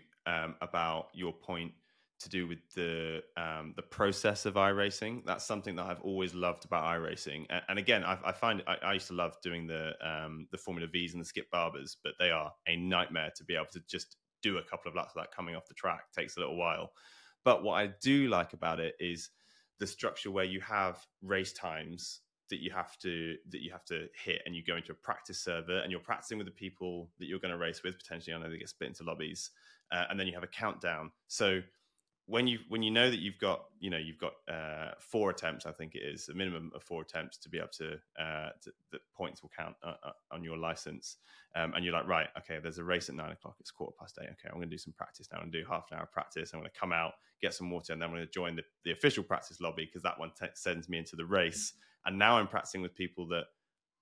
About your point to do with the process of iRacing. That's something that I've always loved about iRacing. And again, I used to love doing the Formula V's and the Skip Barbers, but they are a nightmare to be able to just do a couple of laps without coming off the track. It takes a little while. But what I do like about it is the structure where you have race times that you have to hit, and you go into a practice server and you're practicing with the people that you're going to race with. Potentially, I know they get split into lobbies. And then you have a countdown. So when you know that you've got 4 attempts, I think it is a minimum of 4 attempts to be able to the points will count on your license. And you're like, right, okay, there's a race at 9 o'clock. It's 8:15. Okay, I'm going to do some practice now and do half an hour of practice. I'm going to come out, get some water, and then I'm going to join the official practice lobby because that one sends me into the race. And now I'm practicing with people that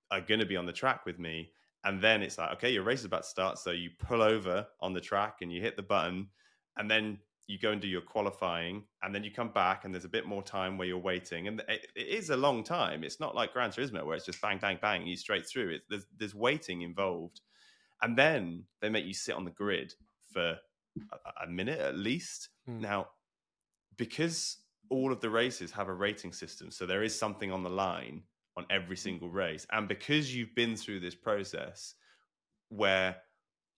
are going to be on the track with me. And then it's like, okay, your race is about to start. So you pull over on the track and you hit the button, and then you go and do your qualifying, and then you come back and there's a bit more time where you're waiting. And it is a long time. It's not like Gran Turismo where it's just bang, bang, bang, you straight through. There's waiting involved. And then they make you sit on the grid for a minute at least. Now, because all of the races have a rating system, so there is something on the line on every single race. And because you've been through this process where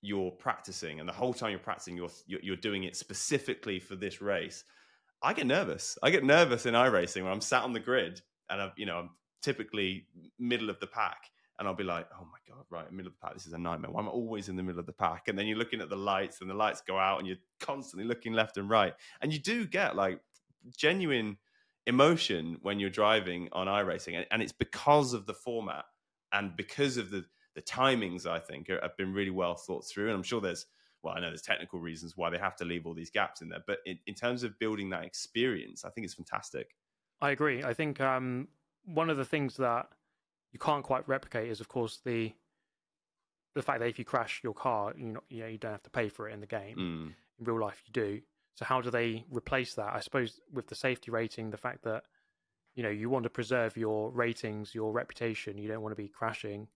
you're practicing, and the whole time you're practicing, you're doing it specifically for this race, I get nervous. I get nervous in iRacing when I'm sat on the grid and I'm typically middle of the pack, and I'll be like, oh my God, right, middle of the pack, this is a nightmare. Why am I always in the middle of the pack? And then you're looking at the lights and the lights go out and you're constantly looking left and right. And you do get like genuine emotion when you're driving on iRacing, and it's because of the format and because of the timings. I think have been really well thought through, and I'm sure there's technical reasons why they have to leave all these gaps in there, but in terms of building that experience, I think it's fantastic. I agree. I think one of the things that you can't quite replicate is, of course, the fact that if you crash your car, you don't have to pay for it in the game. In real life you do. So how do they replace that? I suppose with the safety rating, the fact that, you want to preserve your ratings, your reputation, you don't want to be crashing.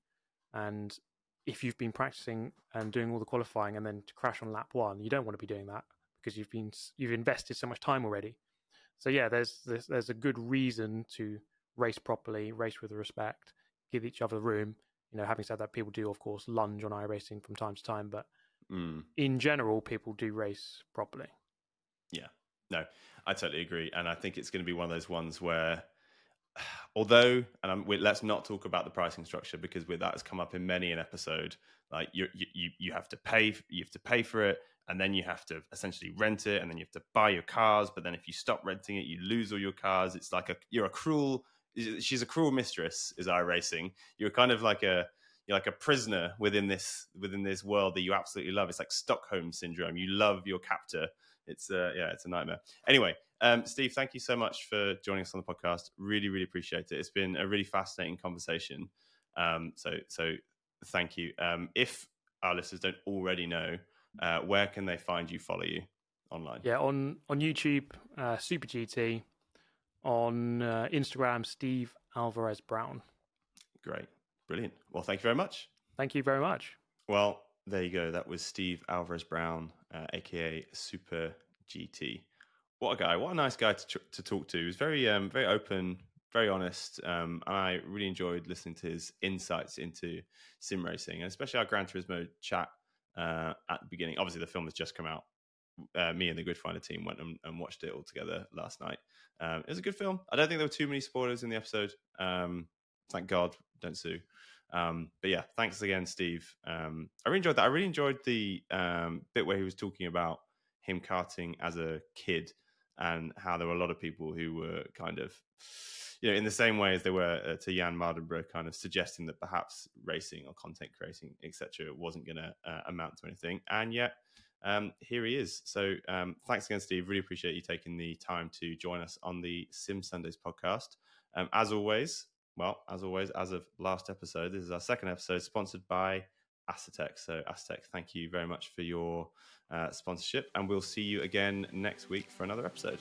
And if you've been practicing and doing all the qualifying and then to crash on lap one, you don't want to be doing that because you've invested so much time already. So yeah, there's a good reason to race properly, race with respect, give each other room. Having said that, people do, of course, lunge on iRacing from time to time, but in general, people do race properly. Yeah, no, I totally agree. And I think it's going to be one of those ones where, although, let's not talk about the pricing structure because that has come up in many an episode. Like you have to pay for it, and then you have to essentially rent it, and then you have to buy your cars. But then if you stop renting it, you lose all your cars. It's like she's a cruel mistress, is iRacing. You're kind of like you're like a prisoner within this world that you absolutely love. It's like Stockholm syndrome. You love your captor. It's a nightmare. Anyway, Steve, thank you so much for joining us on the podcast. Really, really appreciate it. It's been a really fascinating conversation. So thank you. If our listeners don't already know, where can they find you, follow you online? Yeah, on YouTube, Super GT, on Instagram, Steve Alvarez Brown. Great. Brilliant. Well, thank you very much. Thank you very much. Well, there you go. That was Steve Alvarez Brown, aka Super GT. What a guy! What a nice guy to talk to. He was very, very open, very honest. And I really enjoyed listening to his insights into sim racing, and especially our Gran Turismo chat at the beginning. Obviously, the film has just come out. Me and the GridFinder team went and watched it all together last night. It was a good film. I don't think there were too many spoilers in the episode. Thank God. Don't sue. But yeah, thanks again, Steve. I really enjoyed that. I really enjoyed the bit where he was talking about him karting as a kid and how there were a lot of people who were kind of, in the same way as they were to Jan Mardenborough, kind of suggesting that perhaps racing or content creating, etc., wasn't going to amount to anything. And yet, here he is. So thanks again, Steve. Really appreciate you taking the time to join us on the Sim Sundays podcast. As always, as of last episode, this is our second episode sponsored by Asetek. So Asetek, thank you very much for your sponsorship, and we'll see you again next week for another episode.